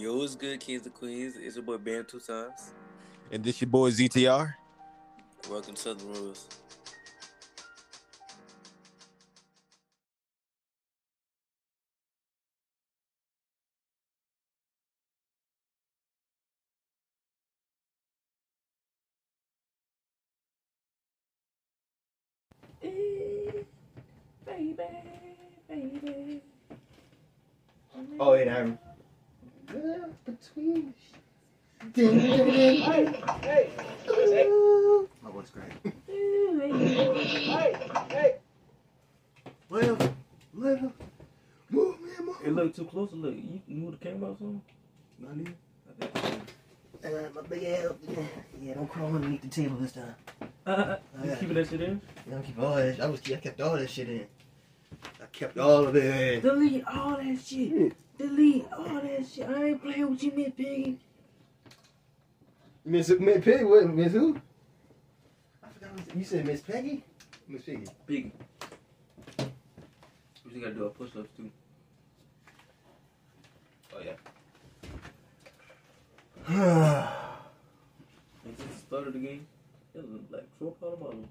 Yo, what's good, kids and queens? It's your boy Bantu Sons. And this your boy ZTR. Welcome to Southern Roles. Baby. Oh, wait, I'm between. Hey. My voice great. Hey. Little. Move, man, move. It looked too close. Look, you move the camera or something? Not even. My big ass. Yeah, don't crawl underneath the table this time. You keeping that shit in? Yeah, I'm keeping all that shit. I kept all that shit in. I kept all of it. Delete all that shit. Yeah. Delete all that shit. I ain't playing with you, Miss Piggy. Miss Piggy? What? Miss who? I forgot what you said. Miss Peggy? Miss Piggy. Piggy. We just gotta do our push-ups too. Oh yeah. Is this the start of the game? It looks like $4 bottle.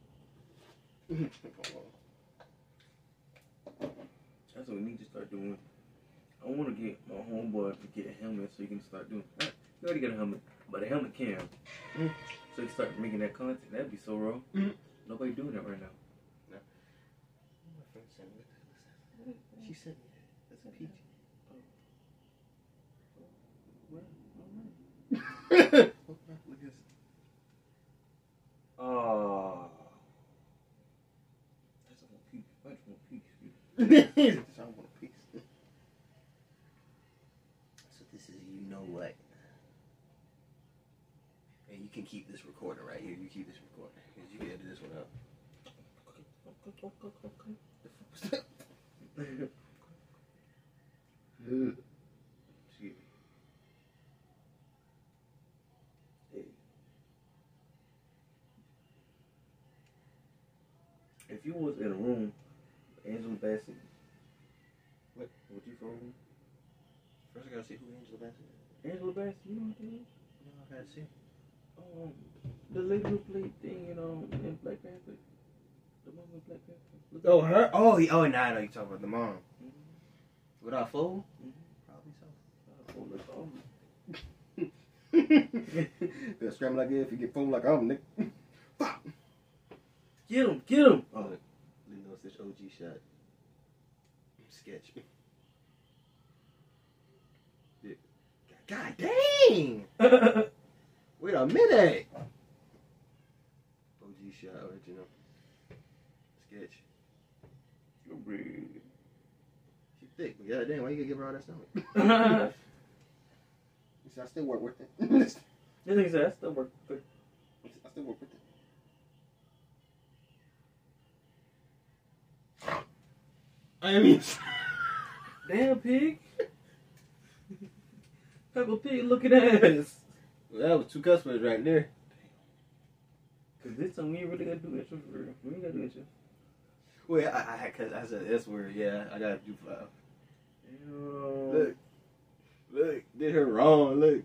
That's what we need to start doing. I want to get my homeboy to get a helmet so he can start doing that. He already got a helmet, but a helmet Cam. So he start making that content. That'd be so raw. Nobody doing that right now. No. My friend sent me that. She sent me that. That's a peach. What? Look at this. Oh. That's a whole peach. Much more peach. I want a piece. So this is, you know what? And you can keep this recording right here. You keep this recording because you can edit this one up. Excuse me. Hey. If you was in a room. Angela Bassett. What? What you from? First I gotta see who Angela Bassett is. Angela Bassett, you know what that is? No, I gotta see. The lady who played thing, in Black Panther. The mom in Black Panther. Oh, her? Oh, nah, I know you talking about the mom. Mm-hmm. Without fool? Mm-hmm. Probably so. They'll scramble like that if you get fooled like I'm, nigga. Get him! Oh. Lino such OG shot. Sketch. God dang! Wait a minute! OG shot, original. Sketch. You're big. She thick, but god dang, why you gonna give her all that stomach? He said, I still work with it. He said, I still work with it. I mean, damn pig. Peppa Pig looking ass. Well, that was two cuss words right there. Cause this time we ain't really gotta do intro for real. We ain't gotta do intro. Well, I said S word. Yeah, I gotta do 5. Ew. Look, did her wrong. Look,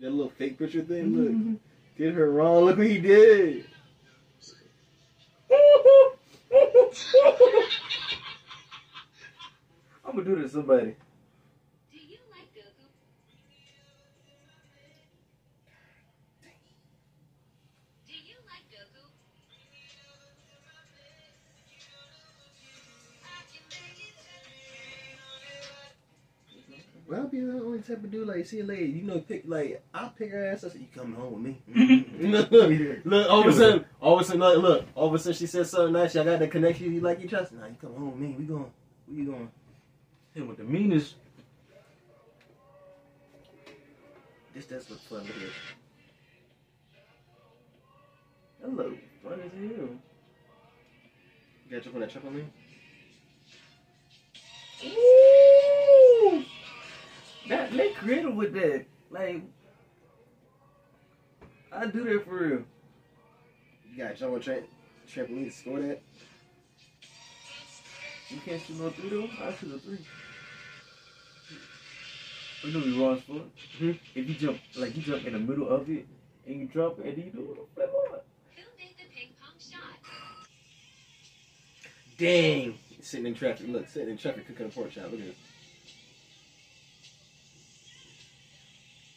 that little fake picture thing. Look, did her wrong. Look what he did. I'm gonna do this to somebody. Do you like Goku? Do you like Goku? Well, I'll be the only type of dude like, see a lady, I'll pick her ass up. You coming home with me? look, all of a sudden, she said something nice. Y'all got that connection. You like each other. Nah, you coming home with me? We going? Where you going? Him with the meanest. This does look fun. Look at this. Hello, fun as you. You got to jump on that trampoline. Ooh. That, they creative with that. Like, I do that for real. You got John with trampoline to score that. You can't shoot no 3 though. I shoot a 3. We're gonna be raw as fuck. If you jump, like you jump in the middle of it and you drop it and you do it, flip over. Phil made the ping pong shot. Dang. Sitting in traffic. Look, sitting in traffic cooking a pork chop. Look at this.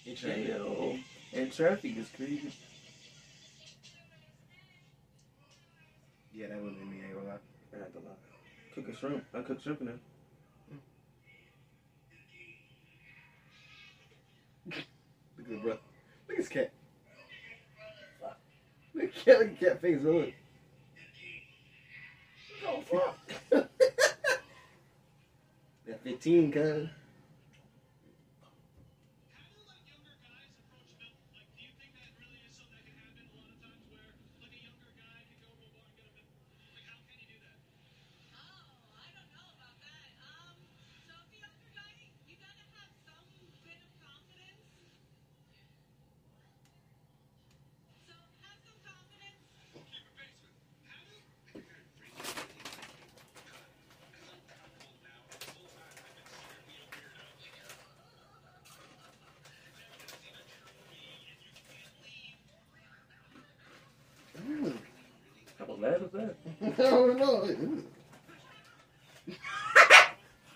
In traffic. Yo. And traffic is crazy. Yeah, that wasn't me. I ain't gonna lie. I had to lie. Cooking shrimp. I cook shrimp in there. Look at this, bro. Look at this cat. Look at cat. Look at cat face. Look. Oh fuck. That 15, cuz. What was that? I don't know.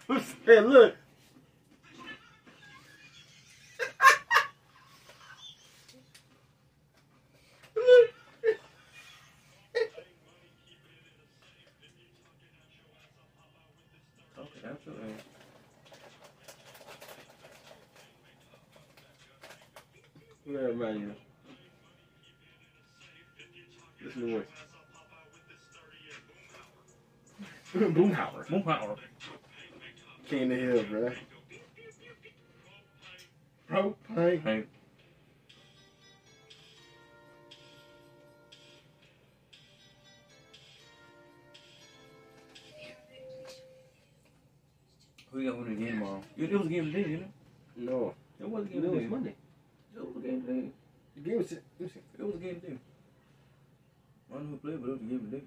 Who said, look? Boomhauer. Came to hell, bro. Propane. Who you got winning the game tomorrow? It was a game today, you know? No. It wasn't a game today. It was Monday. It was a game today. The game was... It was a game today. I don't know who played, but it was a game today.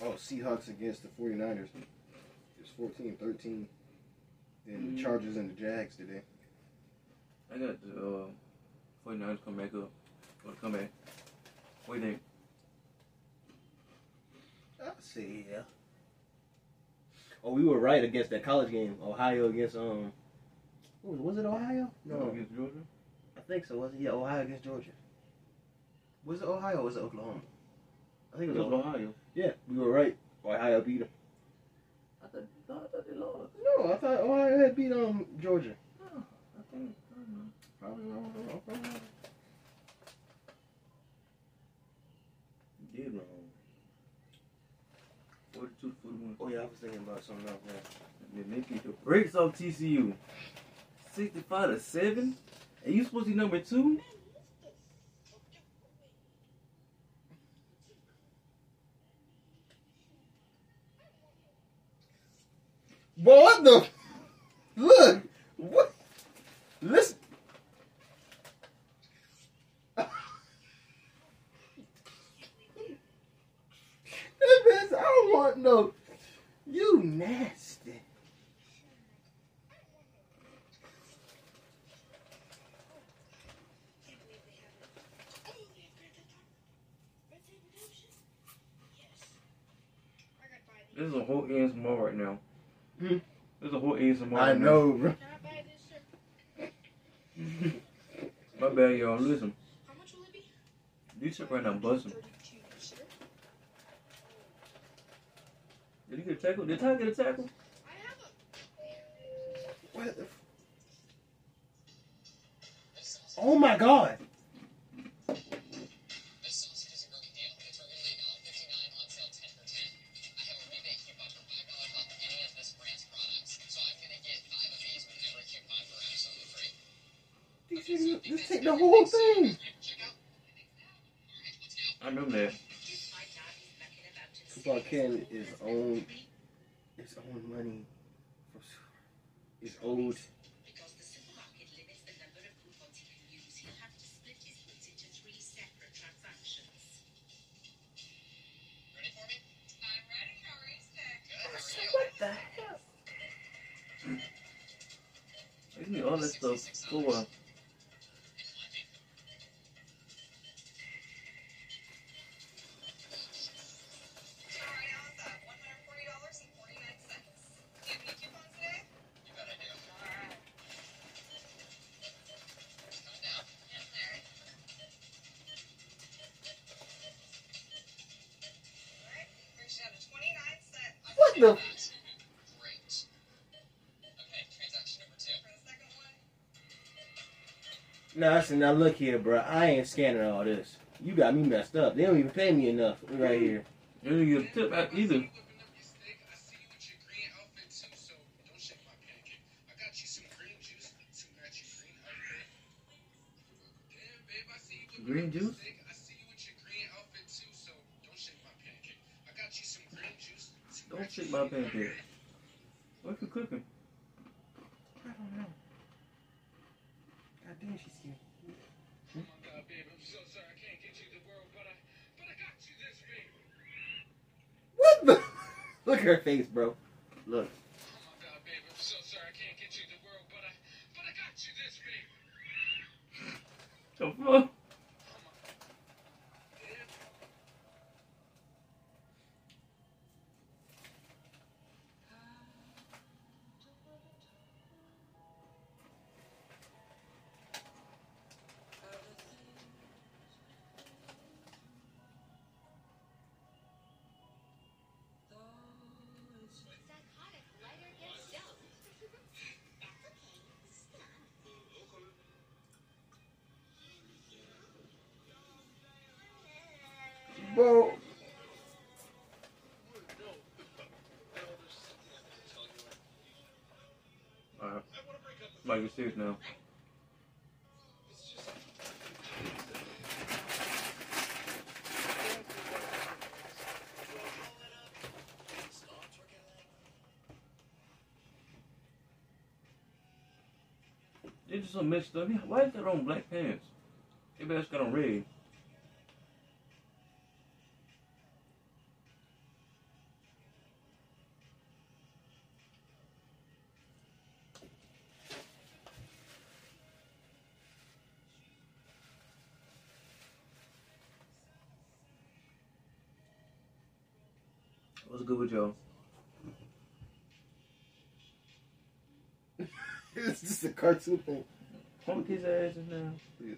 Oh, Seahawks against the 49ers. It's 14-13. Then the Chargers and the Jags today. I got the 49ers come back up. Or come back. What do you think? I see, yeah. Oh, we were right against that college game. Ohio against, was it Ohio? No. Against Georgia? I think so, was it? Yeah, Ohio against Georgia. Was it Ohio or was it Oklahoma? I think it was Ohio. Yeah, we were right. Ohio beat them. I thought they lost. No, I thought Ohio had beat Georgia. No, I think I don't know. Probably wrong. You did wrong. 42-41. Oh yeah, I was thinking about something else. Man, they beat the brakes off TCU, 65-7, and you supposed to be number 2. Boy, what the? Look! What? Listen! That bitch, I don't want no. You nasty. This is a whole ASMR right now. There's a whole ASMR. I know, bro. My bad, y'all. Listen. How much will it be? This shit right now busting. Did he get a tackle? Did Ty get a tackle? I have a... What the... Oh my god! Just take the whole thing. I know that. Football Ken is owned. It's own money. It's old. Because the simple market limits the number of coupons he can use, he'll have to split his heat into 3 separate transactions. Donuts though. Oh well. No. Great. Okay, transaction number 2. For the second one. Now, listen, now look here, bro. I ain't scanning all this. You got me messed up. They don't even pay me enough right here. They don't even get a tip out either. Green juice? Don't shake my pancake. What you cooking? I don't know. God damn, she's cute. Oh my God, babe, I'm so sorry I can't get you the world, but I got you this, babe. What the? Look at her face, bro. Look. Oh my God, babe, I'm so sorry I can't get you the world, but I got you this, babe. The fuck? Bro. Alright. Like you're serious now. They just some mixed up. Why is that on black pants? They better got on red. What's good with y'all? It's just a cartoon thing. Punk his ass now. Yeah.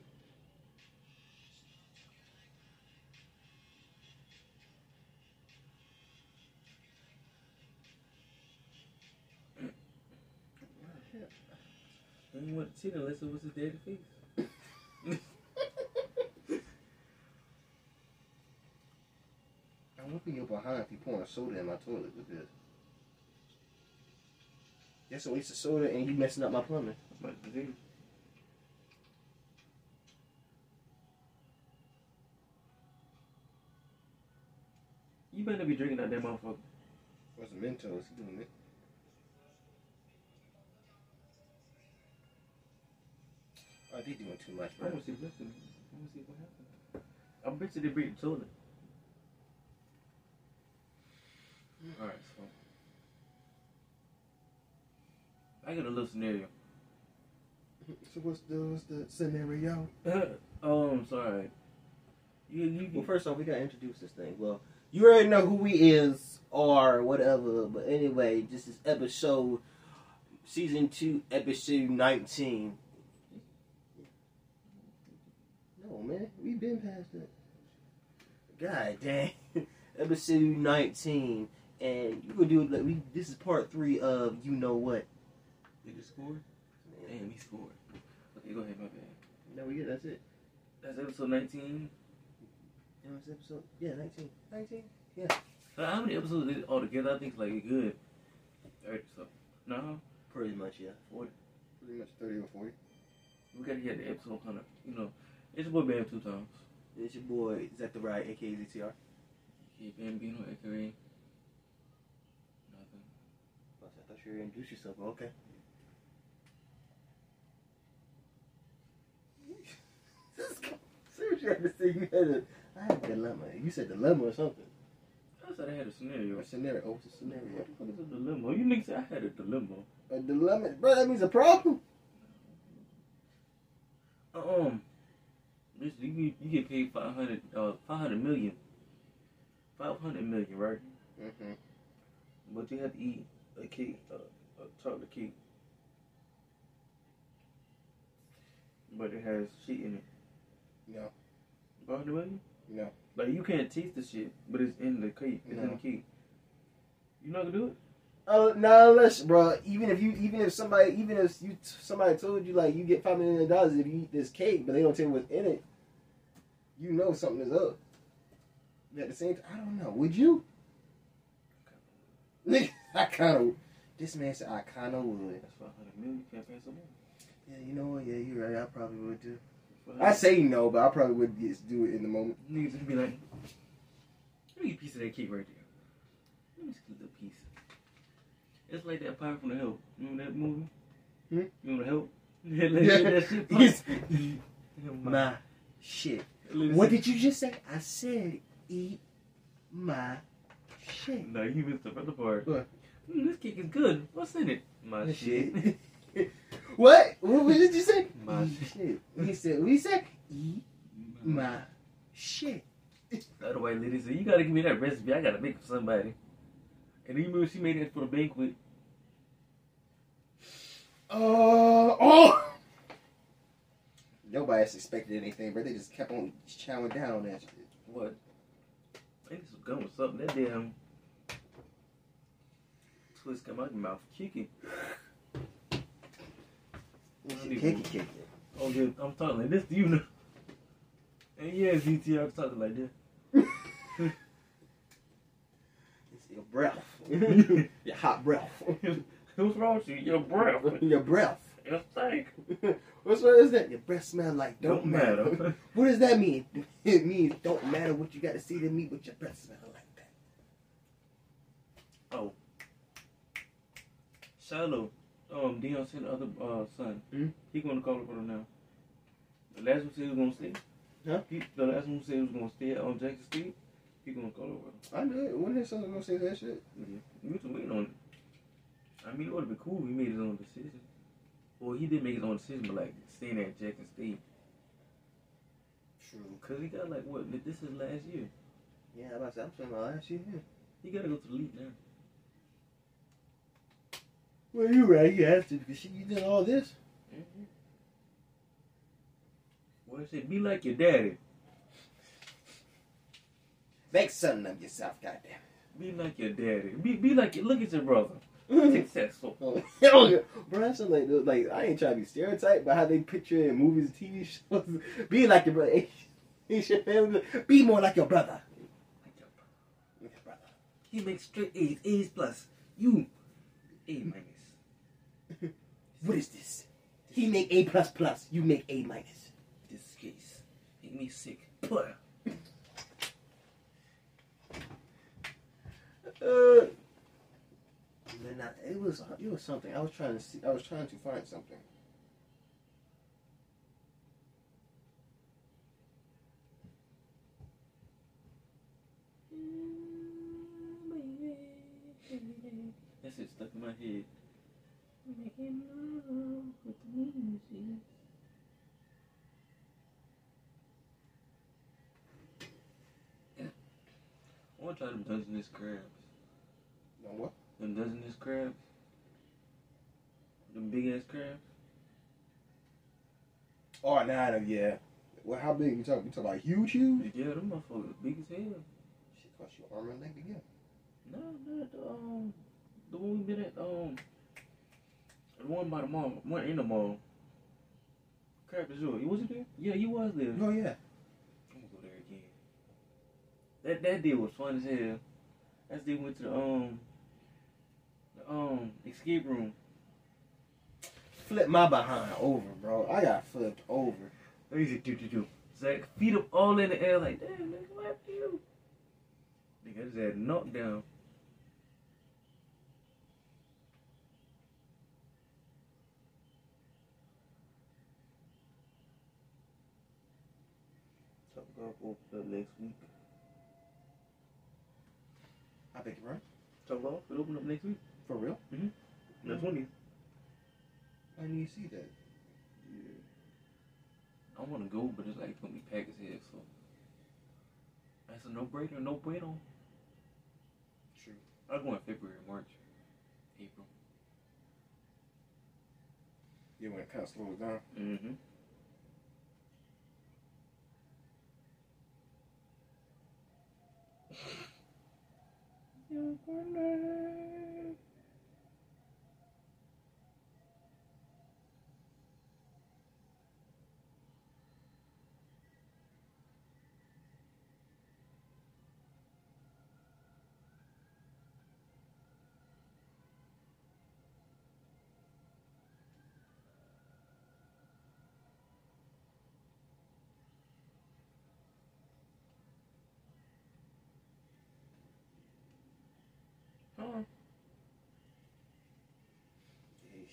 I don't want to see them unless it was his daddy face. I'm whooping your behind if you pouring soda in my toilet with this. That's a waste of soda and you messing up my plumbing. What about to do? You better be drinking that damn motherfucker. What's the Mentos? He doing it. Oh, they doing too much, bro. I want to see what happened. I bet you they break the toilet. Alright, so I got a little scenario. So what's the scenario? Oh, I'm sorry. Well, first off, we gotta introduce this thing. Well, you already know who we is or whatever, but anyway, this is episode season 2, episode 19. No man, we been past that. God dang. Episode 19. And you could do it like we. This is part 3 of you know what. We just scored. Damn, we scored. Okay, go ahead, my bad. No, we good. That's it. That's episode 19. That was episode. Yeah, 19. 19. Yeah. So how many episodes is it all together? I think it's like good. 30. So no. Pretty much, yeah. 40. Pretty much 30 or 40. We gotta get the episode 100. You know, it's your boy Bam 2 times. It's your boy Zach the Riot, aka ZTR. Hey, Bam, being on aka. I thought you were going to introduce yourself, but okay. Seriously, I had to say you had a dilemma. You said dilemma or something. I said I had a scenario. A scenario. Oh, it's a scenario. What the fuck is a dilemma? You niggas said I had a dilemma. A dilemma? Bro, that means a problem. This you get paid $500 million, right? Mm-hmm. But you have to eat a cake, a chocolate cake, but it has shit in it. No. $500 million? No. Like you can't taste the shit, but it's in the cake. It's in the cake. You not gonna do it? Oh no, unless, bro. Even if somebody told you like you get $5 million if you eat this cake, but they don't tell you what's in it, you know something is up. At the same time, I don't know. Would you? Nigga, I kind of. This man said I kind of would. That's $500 million. You can't pay someone. Yeah, you know what? Yeah, you're right. I probably would too. I say no, but I probably would just do it in the moment. Niggas would be like, "Let me get a piece of that cake right there. Let me just get a little piece." It's like that Pie from the Help. Remember that movie? Hmm? You want to help? That shit. Eat my shit. What did you just say? I said eat my shit. No, you missed the other part. What? This cake is good. What's in it? My shit. What? What did you say? My shit. He said, "We said eat my shit." The white lady said, "You gotta give me that recipe. I gotta make it for somebody." And then you remember she made it for the banquet. Oh! Nobody else expected anything, but they just kept on chowing down on that shit. What? I think this was gone with something. That damn twist come out of your mouth kicking. Kicking. Oh, yeah, I'm talking like this, you know. And yeah, ZTR, I'm talking like this. Your breath. Your hot breath. What's wrong with you? Your breath. Your breath. Your stink. What's wrong with that? Your breath smells like don't matter. What does that mean? It means don't matter what you got to see to me, but your breath smells like that. Oh. Shiloh. Deion sent the other son. Mm-hmm. He going to call up on him now. The last one said he was going to stay. Huh? The last one said he was going to stay on Jackson State. He gonna call over. I knew it. When his son was gonna say that shit. We was waiting on it. I mean, it would've been cool if he made his own decision. Well, he did make his own decision, but like staying at Jackson State. True. Cause he got like what? This is last year. Yeah, I'm about to say, I'm saying my last year. He gotta go to the league now. Well, you're right. You have to because you did all this. Mm-hmm. Well, shit, be like your daddy. Make something of yourself, goddamn. Be like your daddy. Be like your, look at your brother. Successful. Bro, that's like I ain't trying to be stereotyped, but how they picture in movies and TV shows. Be like your brother. Be more like your brother. Like your brother. Like your brother. He makes straight A's. A's plus. You. A minus. What is this? He make A plus plus. You make A minus. This case. Make me sick. Put it was something. I was trying to see. I was trying to find something. That shit stuck in my head. Making love with music. I want to try them Dungeness crabs. Them what? Them Dungeness crabs. Them big ass crabs. Oh, nah, yeah. Well, how big? You talking about huge? Yeah, them motherfuckers big as hell. Shit, cost your arm and leg to get. No, not the one we been at the one by the mall, one in the mall. Crab is yours. You wasn't there? Yeah, you was there. Oh yeah. I'm gonna go there again. That deal was fun as hell. That's they went to the escape room. Flip my behind over, bro. I got flipped over. What is it do? Zach feet up all in the air like, damn nigga, what happened to you? Nigga, I just had knocked down. Talk about open up next week. I think you're right. Talk about it open up next week. For real? Mm-hmm. That's 20th. I need to see that. Yeah. I want to go, but it's like it's going to be packed as heck, so. That's a no-brainer, no bueno. True. I'll go in February, March, April. Yeah, when it kind of slows down. Mm-hmm.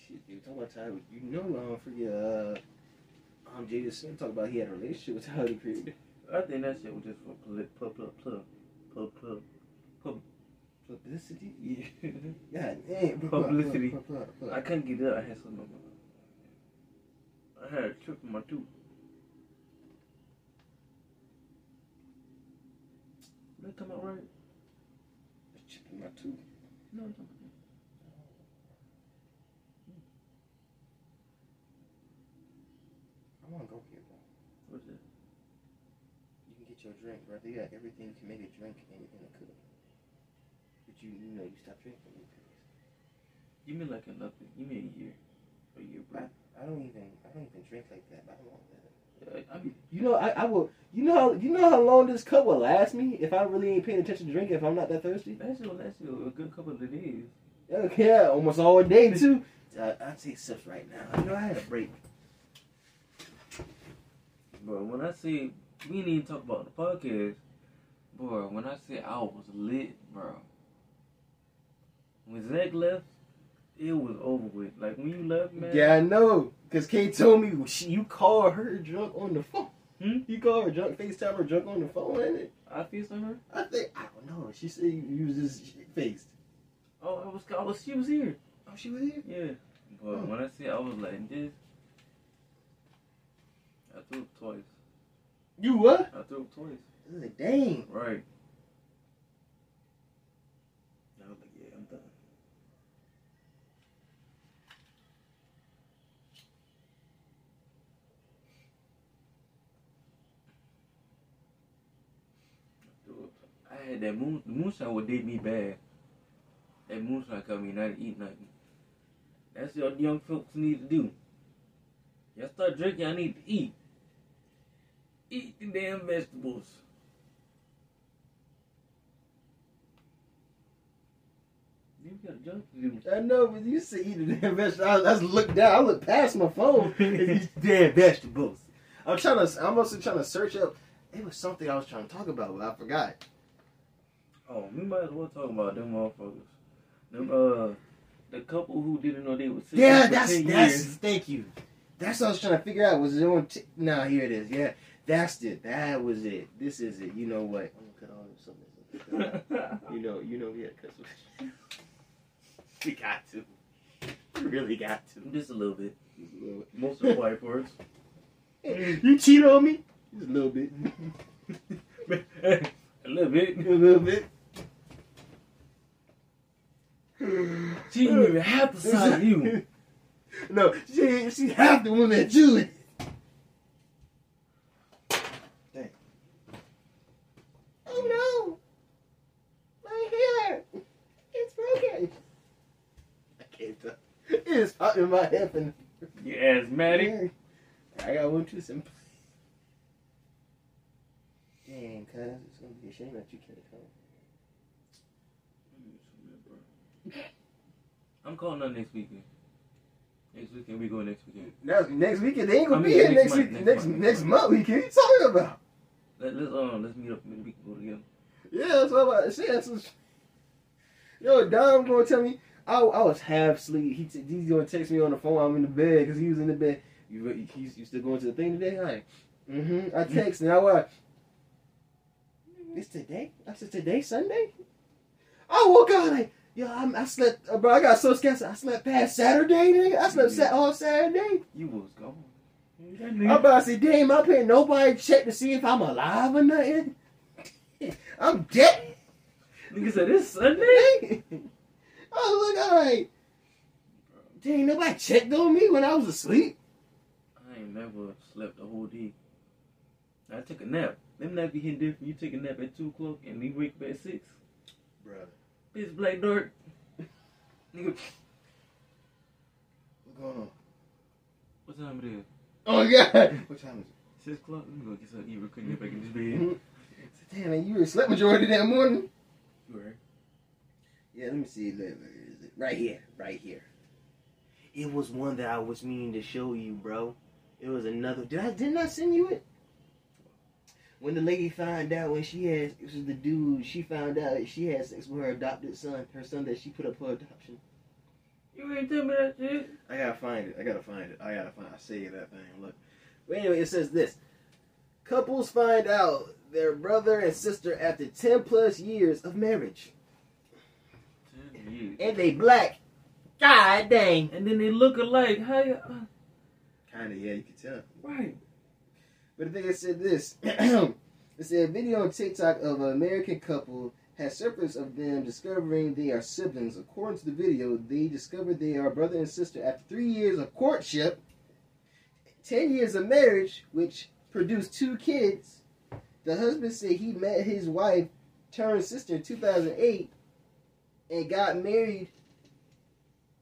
Shit, dude, talking about Tyler, you know, freaking Jada Sim talked about he had a relationship with Tyler Perry. I think that shit was just for publicity. Yeah. God damn. Publicity. I couldn't get it. I had something on my. I had a trip in my tooth. Did that come out right? A chip in my tooth. No, it's not. I want to go here, bro. What's that? You can get your drink, bro. They got everything you can make a drink and a cook. But you know, you stop drinking these days. You mean like enough? You mean a year? A year, bro? I don't even drink like that. I don't want that. Yeah, I mean, you know, I will. You know how long this cup will last me if I really ain't paying attention to drinking. If I'm not that thirsty. That's gonna last you a good couple of days. Yeah, almost all day too. I take sips right now. You know, I had a break. Bro, when I say, we didn't even talk about the podcast, bro, when I say I was lit, bro, when Zach left, it was over with. Like, when you left, man. Yeah, I know, because Kay told me, you called her drunk on the phone. Hmm? You called her drunk, FaceTime her drunk on the phone, ain't it? I FaceTime on her? I don't know, she said you was just faced. Oh, she was here. Oh, she was here? Yeah. But when I say I was like this. I threw up twice. You what? I threw up twice. I was like, dang. Right. And I was like, yeah, I'm done. I had that moonshine would date me bad. That moonshine got me not to eat nothing. That's what young folks need to do. Y'all start drinking, I need to eat. Eat the damn vegetables. You got junk to do. I know, but you said eat the damn vegetables. I looked down. I looked past my phone and these damn vegetables. I'm also trying to search up. It was something I was trying to talk about, but I forgot. Oh, we might as well talk about them motherfuckers. The couple who didn't know they were sick. Yeah, that's thank you. That's what I was trying to figure out. Was it on? Nah, here it is. Yeah, that's it. That was it. This is it. You know what? I'm gonna cut all this. You know we had to cut some. We got to. We really got to. Just a little bit. Most of the white parts. You cheat on me? Just a little bit. A little bit. A little bit. She didn't even have to sign you. No, she half the one that do it. Dang. Oh no! My hair! It's broken! I can't tell. It is hot in my head. You asthmatic? I got one too simple. Dang, cuz, it's gonna be a shame that you can't come. I'm calling her next weekend. Next weekend, we go next weekend. Next weekend, they ain't gonna be here next month. What are you talking about? Let's meet up and we can go together. Yeah, that's what I'm about to say. Yo, Dom gonna tell me, I was half asleep. He's gonna text me on the phone, I'm in the bed, because he was in the bed. You still going to the thing today? I text and I watch. It's today? I said, today, Sunday? I woke up like, yo, I slept, bro, I got so scared. I slept past Saturday, nigga. I slept all Saturday. You was gone. I'm about to say, damn, I pay nobody check to see if I'm alive or nothing. I'm dead. Nigga said, it's Sunday? Oh, look, all right. Dang, nobody checked on me when I was asleep. I ain't never slept the whole day. I took a nap. Them nights be hitting different. You take a nap at 2 o'clock and you wake up at 6. Bruh. Bitch, black dark. Nigga. What's going on? What time it is? Oh, yeah. What time is it? 6 o'clock. Let me go get something. You were couldn't get back in this bed. Damn, man, you were slept majority that morning. You were. Yeah, let me see. Where is it? Right here. Right here. It was one that I was meaning to show you, bro. It was another. Didn't I send you it? When the lady found out when she had, it was the dude, she found out that she had sex with her adopted son. Her son that she put up for adoption. You ain't tell me that shit. I gotta find it. I saved that thing. Look. But anyway, it says this. Couples find out their brother and sister after 10 plus years of marriage. 10 years. And they black. God dang. And then they look alike. How you... Kinda, yeah, you can tell. Right. But the thing that said this, it said a video on TikTok of an American couple has surfaced of them discovering they are siblings. According to the video, they discovered they are brother and sister after 3 years of courtship, 10 years of marriage, which produced 2 kids. The husband said he met his wife, turned sister in 2008, and got married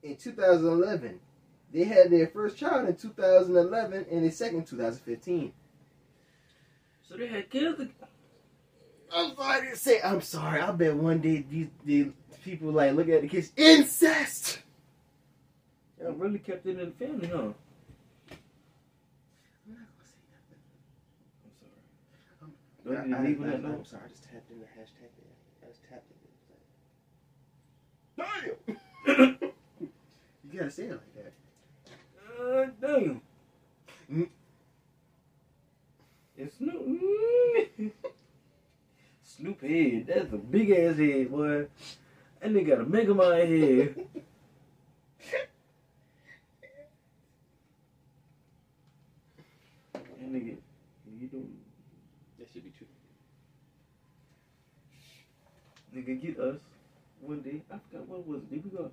in 2011. They had their first child in 2011 and their second in 2015. So they had kids. I'm sorry, I didn't say. I'm sorry. I bet one day these people like look at the kids. Incest. Y'all really kept it in the family, huh? I'm not gonna say nothing. I'm sorry. I'm sorry. I just tapped in the hashtag. I just tapped in. Damn. You gotta say it like that. Damn. Mm. It's Snoop. Snoop head. That's a big ass head, boy. That nigga got a Megamind head. That nigga, you don't. That should be true. Nigga, get us one day. I forgot what it was. Did we go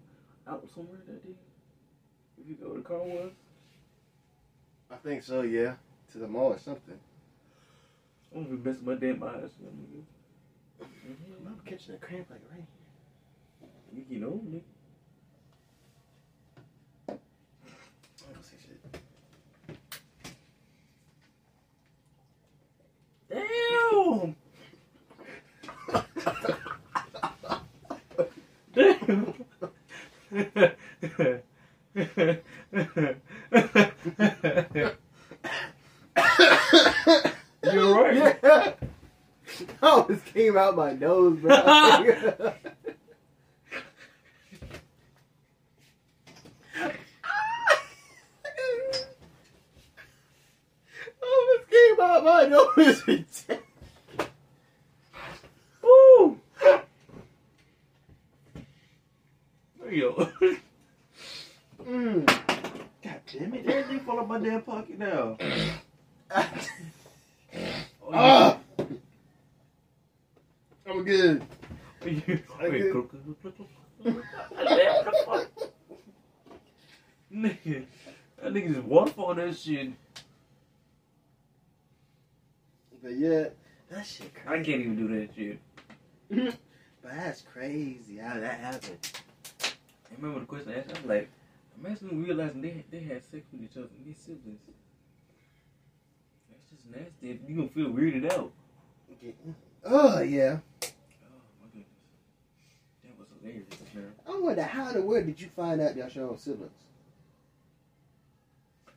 out somewhere that day? Did we go where the car was? I think so, yeah. To the mall or something. I'm gonna be messing my damn eyes. Mm-hmm. I'm catching a cramp like right here. You know me. I don't say shit. Damn! Damn! You're right. Yeah. Oh, this came out my nose, bro. Oh, this came out my nose. Woo! There you go. God damn it! Everything fall out my damn pocket now. Oh, I'm good. Nigga, that nigga just waterfall that shit. But yeah, that shit crazy. I can't even do that shit. But that's crazy how that happened. I remember the question I asked. I was like, imagine realizing they had sex with each other and they're siblings. It's nasty. You gonna feel weirded out. Okay. Oh yeah. Oh my goodness, that was hilarious, man. I wonder how in the world did you find out y'all share siblings?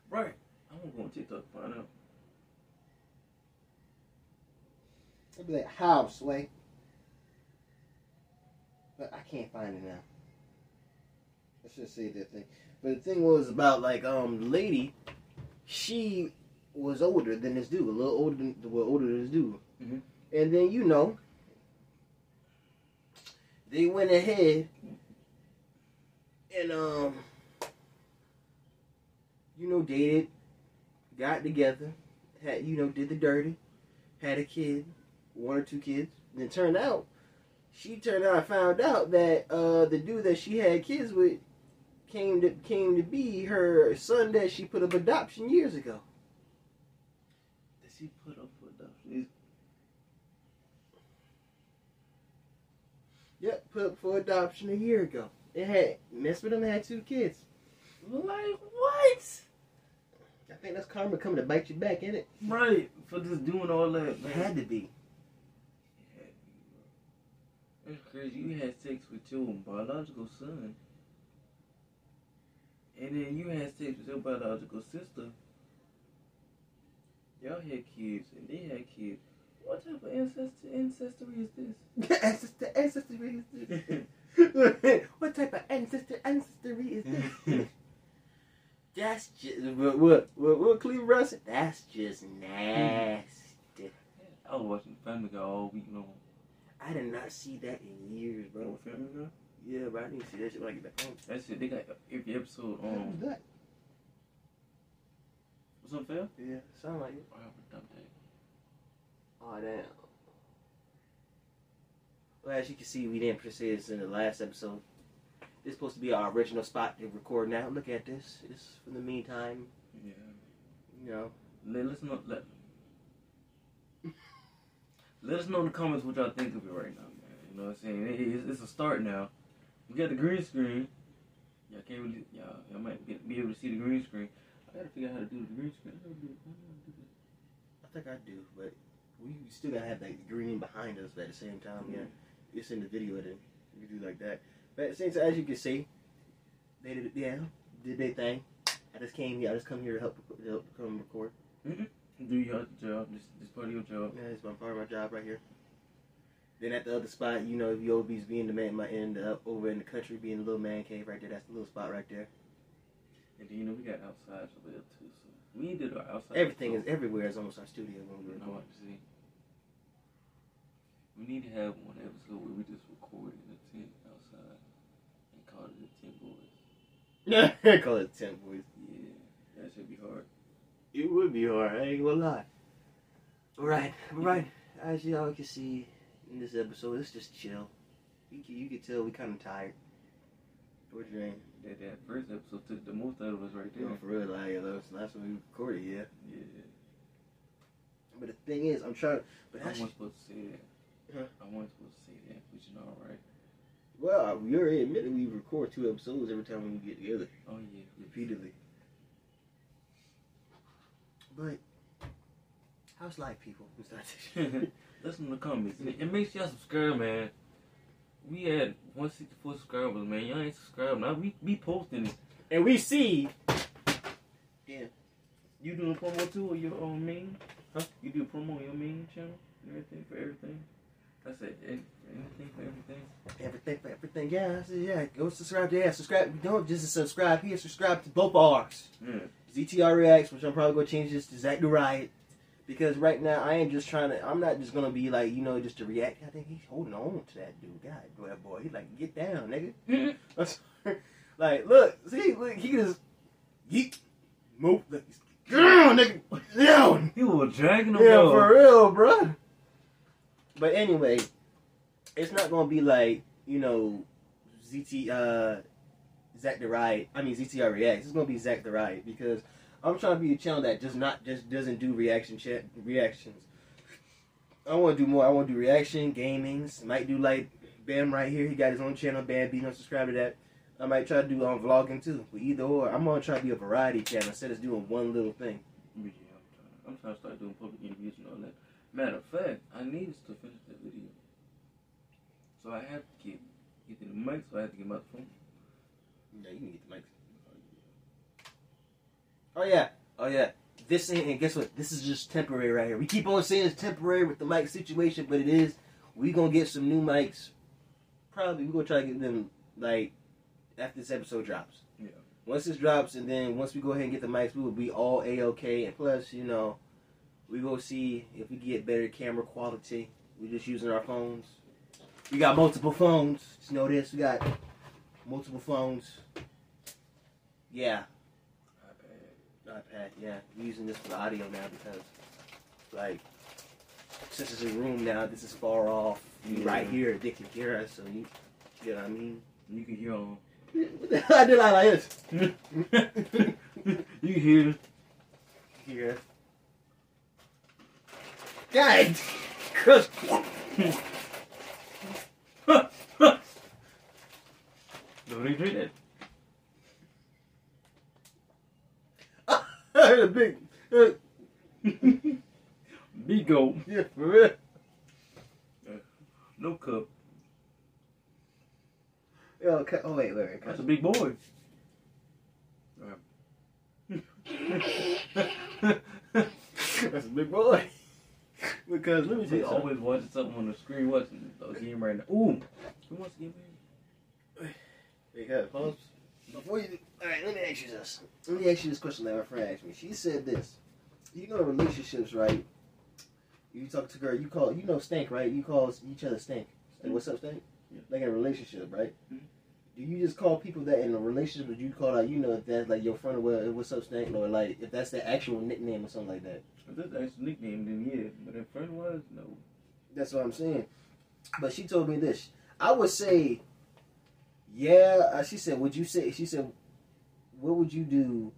Right. I'm gonna go on TikTok to find out. I'll be like, how, Sway? But I can't find it now. I should say that thing. But the thing was about like the lady. She was older than this dude, a little older than this dude. Mm-hmm. And then, you know, they went ahead and, you know, dated, got together, had, you know, did the dirty, had a kid, one or two kids. And it turned out, I found out that the dude that she had kids with came to be her son that she put up adoption years ago. That she put up for adoption? Yep, put up for adoption a year ago. It had messed with him, had two kids. Like, what? I think that's karma coming to bite you back, ain't it? Right, for just doing all that. It had to be. That's crazy. You had sex with your biological son. And then you had sex with your biological sister. Y'all had kids, and they had kids. What type of ancestry is this? Ancestry is this? What type of ancestry is this? That's just, what Cleveland Russell? That's just nasty. I was watching Family Guy all week long. I did not see that in years, bro. Family Guy? Yeah, but I didn't see that shit when I get back home. That shit, they got every episode on. What was that? What's up, Phil? Yeah, sound like it. Oh, damn. Well, as you can see, we didn't pursue this in the last episode. This is supposed to be our original spot to record now. Look at this. It's for the meantime. Yeah. You know. Let us know in the comments what y'all think of it right now, man. You know what I'm saying? It's a start now. We got the green screen. Y'all can't really, y'all might be able to see the green screen. I gotta figure out how to do the green screen. I think I do, but we still gotta have that green behind us at the same time. Mm-hmm. Yeah, it's in the video that we do like that. But at the same time, as you can see, they did their thing. I just come here to help record. Mm-hmm. Do your job. This part of your job. Yeah, it's my part of my job right here. Then at the other spot, you know, the OB's being the man, my end up over in the country, being the little man cave right there. That's the little spot right there. And then, you know, we got outside to live too. So we did our outside. Everything is everywhere. It's almost our studio when we record. See. We need to have one episode where we just record in the tent outside and call it the Tent Boys. Yeah, call it Tent Boys. Yeah, that should be hard. It would be hard. I ain't gonna lie. All right. As y'all can see in this episode, it's just chill. You can tell we kind of tired. We're drained. That first episode took the most out of us right there. No, for real, like, that's the last one we recorded, yeah. Yeah. But the thing is, I wasn't supposed to say that. Huh? I wasn't supposed to say that, but you know, right? Well, we already admitted we record 2 episodes every time we get together. Oh, yeah. Repeatedly. But, how's life, people? Listen to the comments. It makes y'all subscribe, man. We had 164 subscribers, man. Y'all ain't subscribed. Now we posting it. And we see. Damn. You doing promo too on your own main? Huh? You do promo on your main channel? Everything for everything? I said everything for everything. Everything for everything, yeah. I said, yeah, go subscribe to subscribe. You don't just subscribe here, subscribe to both ours. Yeah. ZTR Reacts, which I'm probably gonna change this to Zach the Riot. Because right now, I'm not just going to be like, you know, just to react. I think he's holding on to that dude. God, boy. He's like, get down, nigga. I'm sorry. Like, look, he just, yeet, move. Like, get down, nigga. Down. He was dragging him. Yeah, for real, bro. But anyway, it's not going to be like, you know, ZTR Reacts. It's going to be Zach the Riot because I'm trying to be a channel that doesn't do reactions. I want to do more. I want to do reaction, gamings. Might do like Bam right here. He got his own channel. Bam, be not subscribe to that. I might try to do vlogging too. But either or, I'm gonna try to be a variety channel instead of doing one little thing. Yeah, I'm trying to start doing public interviews and all that. Matter of fact, I needed to finish that video, so I have to get the mic. So I have to get my phone. No, you can get the mic. Oh yeah. This ain't, and guess what? This is just temporary right here. We keep on saying it's temporary with the mic situation, but it is. We gonna get some new mics. Probably we gonna try to get them like after this episode drops. Yeah. Once this drops, and then once we go ahead and get the mics, we will be all A-OK. And plus, you know, we go see if we get better camera quality. We're just using our phones. We got multiple phones. Just know this. We got multiple phones. Yeah. iPad, yeah. We're using this for the audio now because, like, since it's a room now, this is far off. You right here, they can hear us, so you know what I mean? You can hear them. What the hell I did like this? You hear. Here. God! Cuz. Nobody drink that. I heard a big. Big goat. Yeah, for real. No cup. Oh, oh wait. That's a big boy. That's a big boy. Because let me tell you, always watching something on the screen, watching the game right now. Ooh, who wants to get married? Wait, guys, pause. Before you, all right, let me ask you this. Let me ask you this question that my friend asked me. She said this: you go to relationships, right? You talk to a girl, you call, you know, Stank, right? You call each other Stank. Like, what's up, Stank? Yeah. Like in a relationship, right? Mm-hmm. Do you just call people that in a relationship, or do you call out, you know, if that's like your friend, or well, what's up, Stank, or like if that's the actual nickname or something like that? If that's the actual nickname, then yeah. But if friend was, no. That's what I'm saying. But she told me this. I would say, yeah. She said, would you say? She said, what would you do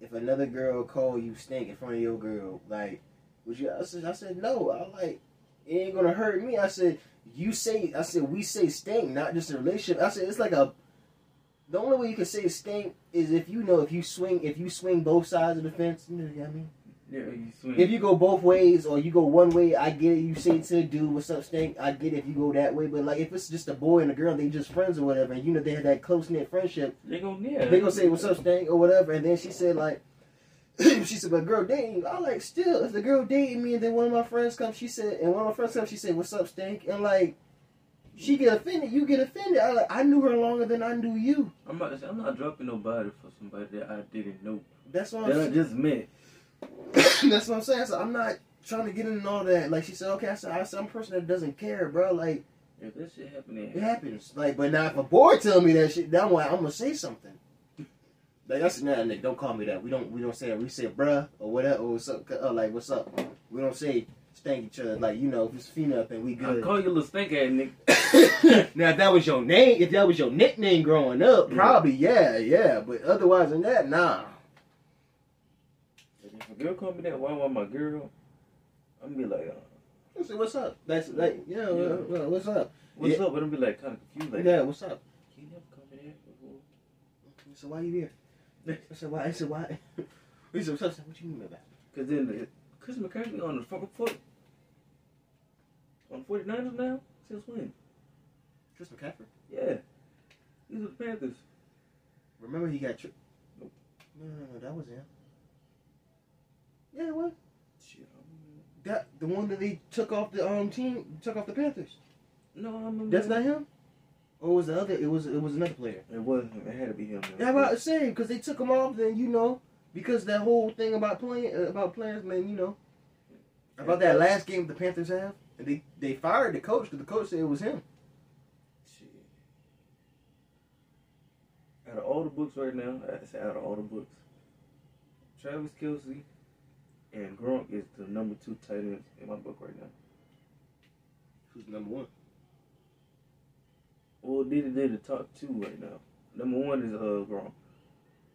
if another girl called you Stank in front of your girl? Like, would you? I said no. I like it ain't gonna hurt me. I said. You say, I said, we say stink, not just a relationship. I said, it's like a, the only way you can say stink is if you know, if you swing both sides of the fence, you know what I mean? Yeah, you swing. If you go both ways or you go one way, I get it. You say to a dude, what's up, stink? I get it if you go that way. But like, if it's just a boy and a girl, they just friends or whatever, and you know, they have that close knit friendship. They gonna say, what's up, stink? Or whatever. And then she said, like, she said, but girl dating, I like still. If the girl dating me and then one of my friends comes, she said, what's up, Stank? And like, she get offended, you get offended. I like, I knew her longer than I knew you. I'm not dropping nobody for somebody that I didn't know. That's what I'm saying. I just met. That's what I'm saying. So I'm not trying to get into all that. Like she said, okay, I said I'm a person that doesn't care, bro. Like if that shit happens, it happens. Like, but now if a boy tell me that shit, that's why I'm gonna say something. Like I said, nah, nigga, don't call me that. We don't say that. We say bruh or whatever. Or what's up? Like what's up? We don't say stank each other. Like you know, if it's a female thing, we good. I call you a little stank ass nigga. Now if that was your name, if that was your nickname growing up, probably yeah. But otherwise than that, nah. If a girl call me that, why want my girl? I'm gonna be like, I say what's up? That's like yeah. What's up? What's up? But I'm be like kind of confused. Like, yeah, what's up? You never called me that before. So why you here? I said, why? He said, what you mean by that? Because then Krispy Kreme on the front foot, on 49ers now, since when? Krispy Kreme? Yeah. These are the Panthers. Remember he got tripped? Nope. No, that was him. Yeah, it was. Shit, that, the one that they took off the team, took off the Panthers. No, I remember. That's not him? Or was the other? It was another player. It was. It had to be him. Yeah, about the same because they took him off. Then you know, because that whole thing about playing about players, man, you know, about that last game the Panthers have, and they fired the coach because the coach said it was him. Shit. Out of all the books right now, I say out of all the books, Travis Kelce and Gronk is the number 2 tight end in my book right now. Who's number 1? Well, they're the top 2 right now. Number 1 is Gronk.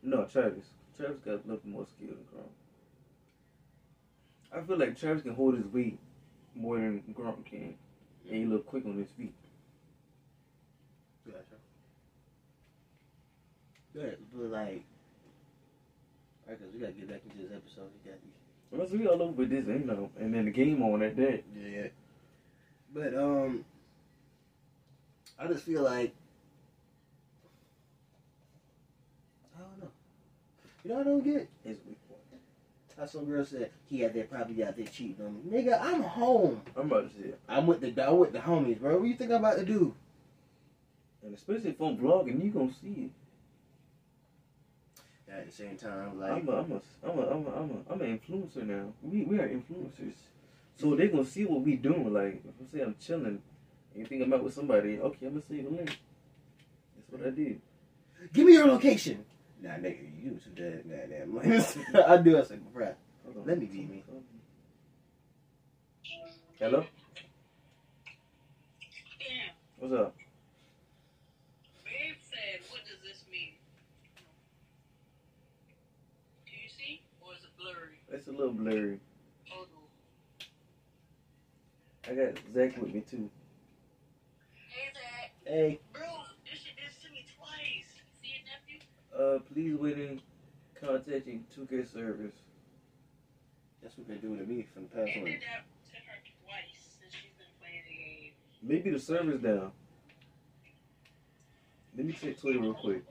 No, Travis. Travis got a little more skill than Gronk. I feel like Travis can hold his weight more than Gronk can, and he look quick on his feet. Gotcha. Good, but like, alright, cause we gotta get back into this episode. We all over with this, you know, and then the game on at that. Yeah. But I just feel like, I don't know. You know what I don't get? It's weak point. How some girl said, he out there probably out there cheating on me. Nigga, I'm home. I'm about to say it. I'm with the homies, bro. What you think I'm about to do? And especially if I'm vlogging, you gonna see it. At the same time, like I'm an influencer now. We are influencers. So they gonna see what we doing. Like if I say I'm chilling. You think I'm out with somebody? Okay, I'm gonna send you a link. That's what I did. Give me your location. Nah, nigga, you too dead, man. That money. I do. I said, bruh, let me be me. Hello? Damn. What's up? Babe said, what does this mean? Do you see? Or is it blurry? It's a little blurry. Oh, no. I got Zach with me, too. Hey, Zach. Hey. Bro, this shit did to me twice. See your nephew? Please wait in contacting 2K service. That's what they're doing to me for the past one. Maybe the server's down. Let me check Twitter real quick.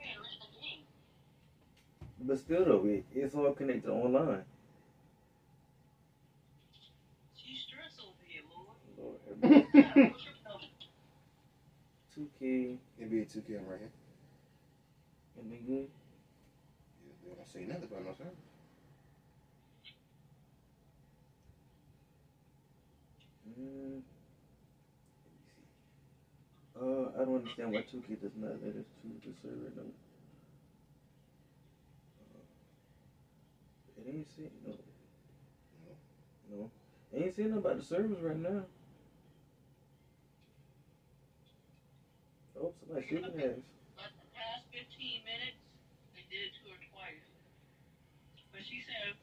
But still though, it's all connected online. She's stressed over here, Lord. Lord, everybody. 2K. NBA 2K, I'm right here. And then good? Yeah, I don't see nothing about no server. I don't understand why 2K does not let us choose the server number. It ain't saying no. No. It ain't saying about the servers right now. Oh, somebody should have. Like the past 15 minutes, they did it to her twice. But she said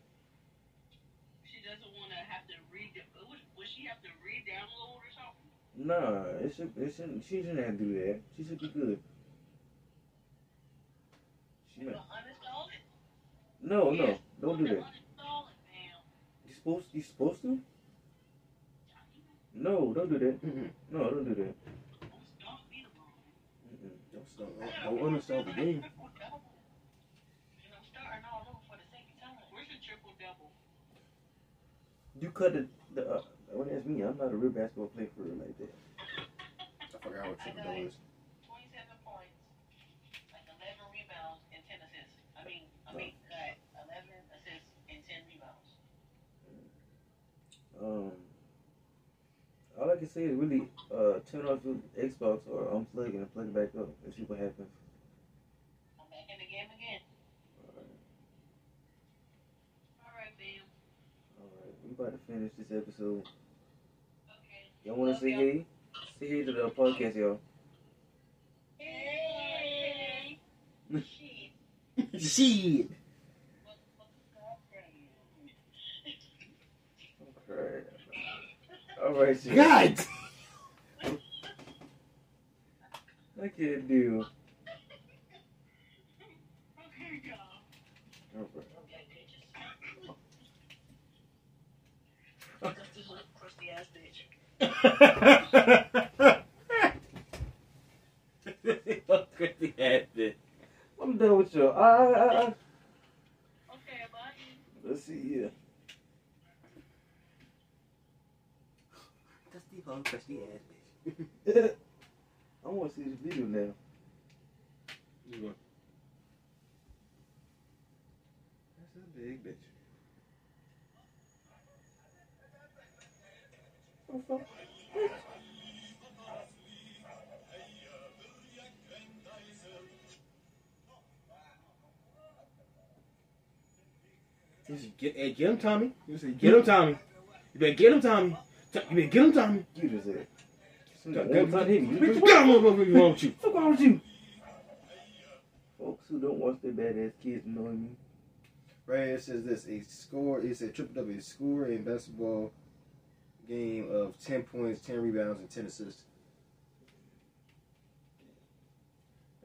she doesn't want to have to read. Would she have to re-download or something? Nah, she shouldn't have to do that. She should be good. She might. No, no, don't do that. You supposed to? No, don't do that. No, don't do that. Don't start the game. You cut the Don't ask me, I'm not a real basketball player for real like that. I forgot what triple double is. 27 points, like 11 rebounds and 10 assists. I mean, 11 assists and 10 rebounds. All I can say is really turn off your Xbox or unplug it and plug it back up and see what happens. I'm back in the game again. All right, Bam. All right, we about to finish this episode. Y'all wanna say hey? Say hey to the podcast, y'all. Hey! Shit! Okay. Alright, shit. God! I can't do. Okay, y'all. Alright. I'm done with you. Okay, bye. Let's see you. Dusty home, crusty ass bitch. I want to see this video now. Yeah. That's a big bitch. What the fuck? Get him, Tommy. You say, get him, Tommy. You better get him, Tommy. You better get him, Tommy. You just said. Bitch, wrong with you? Fuck wrong with you? Folks who don't watch their badass kids know me. Right here it says this. It's a triple double. A score in basketball game of 10 points, 10 rebounds, and 10 assists.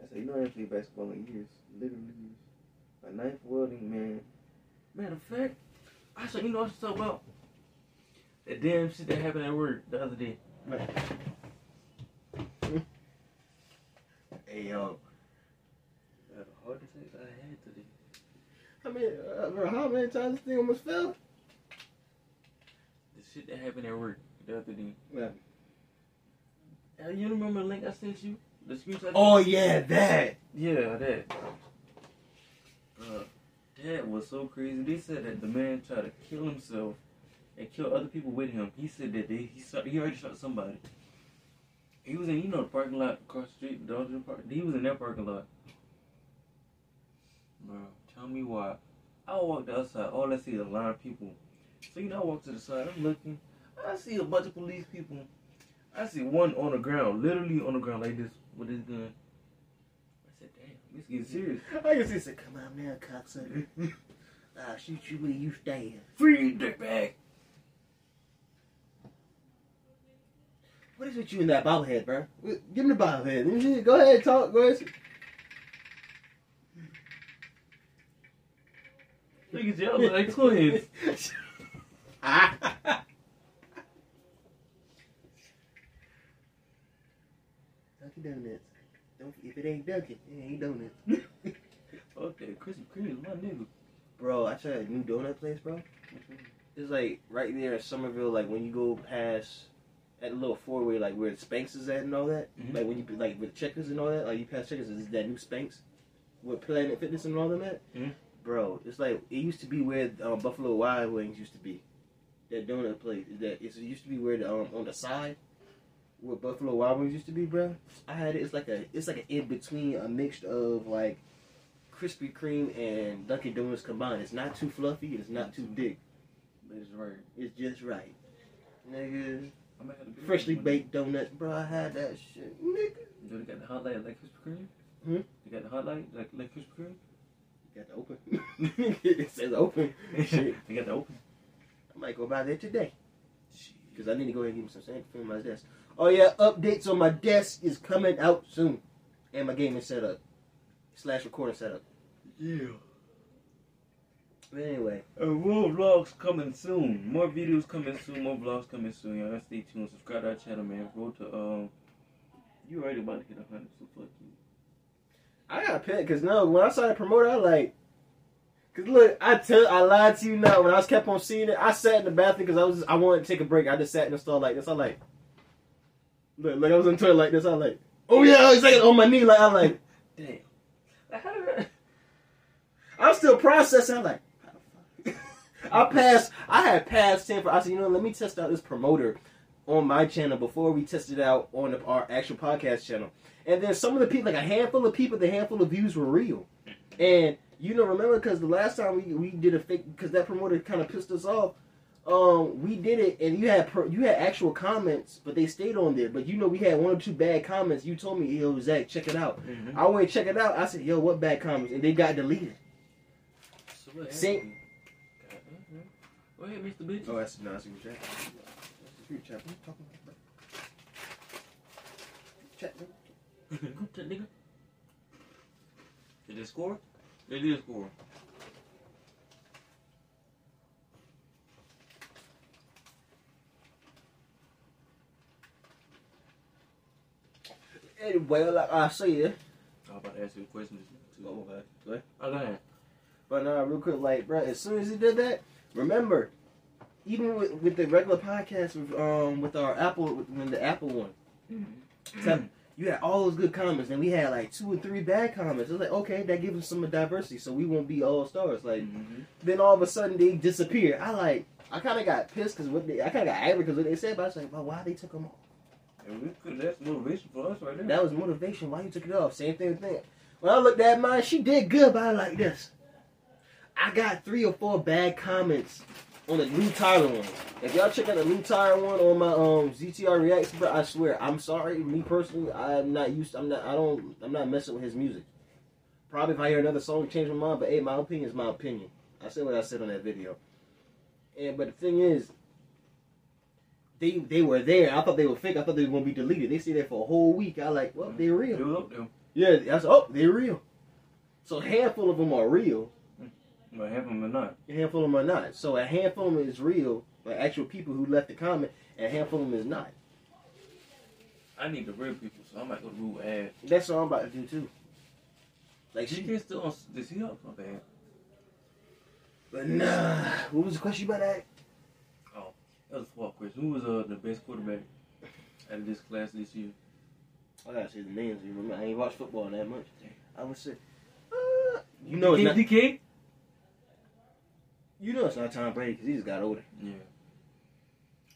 I said, you know I haven't played basketball in years. Literally years. My ninth welding, man. Matter of fact, I said, you know what I should talk about? That damn shit that happened at work the other day. Right. Hey, yo. That's the hardest thing I had today. How many times this thing almost fell? The shit that happened at work the other day. What? You remember the link I sent you? The screenshot? Oh, yeah, that. Yeah, that. That was so crazy. They said that the man tried to kill himself and kill other people with him. He said that he already shot somebody. He was in, the parking lot across the street, Georgia Park. He was in that parking lot. Bro, tell me why. I walk the outside, all I see is a lot of people. So, you know, I walk to the side, I'm looking. I see a bunch of police people. I see one on the ground, literally on the ground like this, with his gun. I said, damn, this is serious. I can see it said, come out now, cocksucker. I'll shoot you where you stand. Free dickbag. What is with you in that bobblehead, bro? Give me the bobblehead. Go ahead, talk. Go ahead. Niggas y'all look like twins. Dunkin' Donuts. If it ain't Dunkin', it ain't Donuts. Okay, Krispy Kreme, my nigga. Bro, I tried a new donut place, bro. It's like right there in Somerville, like when you go past that little four-way, like where Spanx is at and all that. Mm-hmm. Like when you like with Checkers and all that, like you pass Checkers, is that new Spanx with Planet Fitness and all of that. Mm-hmm. Bro, it's like it used to be where Buffalo Wild Wings used to be. That donut place, that it used to be where the on the side where Buffalo Wild Wings used to be, bro. I had it. It's like an in between, a mixture of like Krispy Kreme and Dunkin' Donuts combined. It's not too fluffy. It's not too thick. But it's right. It's just right, nigga. Freshly baked donuts, bro. I had that shit, nigga. Do they got the hot light like Krispy Kreme? Hmm. They got the hot light like Krispy Kreme. Got the open. It says open. Shit. I got the open. I might go by there today. Because I need to go ahead and give me some sand from my desk. Oh, yeah. Updates on my desk is coming out soon. And my gaming setup. / recording setup. Yeah. But anyway. More vlogs coming soon. More videos coming soon. More vlogs coming soon. Y'all stay tuned. Subscribe to our channel, man. Go to, you already about to hit 100, so fuck you. I got pissed because now when I started promoting, I like, cause look, I lied to you now. When I was kept on seeing it, I sat in the bathroom because I wanted to take a break. I just sat in the stall like this. I like, look, like I was on the toilet like this. I like, oh yeah, it's like on my knee. Like I like, damn. Like how did I'm still processing. I'm like, how the fuck? I had passed 10 for. I said, you know, let me test out this promoter on my channel before we tested out on our actual podcast channel. And then some of the people, like a handful of people, the handful of views were real. And, you know, remember, because the last time we did a fake, because that promoter kind of pissed us off, we did it, and you had actual comments, but they stayed on there. But, you know, we had one or two bad comments. You told me, yo, Zach, check it out. Mm-hmm. I went check it out. I said, yo, what bad comments? And they got deleted. So what happened? Go ahead, Mr. Bitch. Oh, that's a nice group chat. That's a group chat. What are you talking about? Chat, man. Group chat, nigga. Did it score? It did score. Anyway, like I said, I'm about to ask you a question. Oh, okay. Go ahead. Okay. But now, real quick, like, bro, as soon as he did that, remember, even with the regular podcast, with our Apple, when the Apple one. Mm-hmm. You had all those good comments, and we had like 2 or 3 bad comments. It was like, okay, that gives us some diversity, so we won't be all stars. Like, mm-hmm. Then all of a sudden they disappear. I kind of got pissed because I kind of got angry because what they said. But I was like, well, why they took them off? And that's motivation for us right there. That was motivation. Why you took it off? Same thing. When I looked at mine, she did good, but I like this. I got 3 or 4 bad comments on the new Tyler one. If y'all check out the new Tyler one on my ZTR Reacts, bro, I swear, I'm sorry, me personally, I'm not messing with his music. Probably if I hear another song, change my mind, but hey, my opinion is my opinion. I said what I said on that video. But the thing is, they were there. I thought they were fake. I thought they were gonna be deleted. They stayed there for a whole week. I like, well, they're real. Yeah, I said, oh, they're real. So a handful of them are real. But half of them are not. A handful of them are not. So a handful of them is real, like actual people who left the comment, and a handful of them is not. I need the real people, so I might go rule ass. That's what I'm about to do too. Like she can still on the Seahawks, my bad. But nah, what was the question about that? Oh, that was a follow-up question. Who was the best quarterback out of this class this year? I gotta say the names. You remember? I ain't watched football that much. I would say, you know, DK. You know it's not Tom Brady because he just got older. Yeah.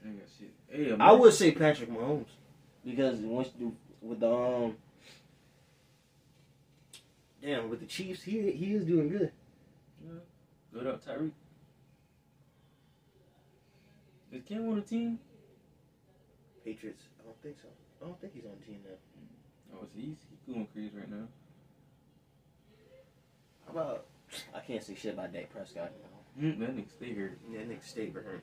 I ain't got shit. Hey, I would say Patrick Mahomes because once with the Damn, with the Chiefs, he is doing good. Yeah. Good up, Tyreek. Is Cam on the team? Patriots. I don't think so. I don't think he's on the team now. Oh, he's going crazy right now. How about... I can't say shit about Dak Prescott now. That nigga stay here. That nigga stay behind.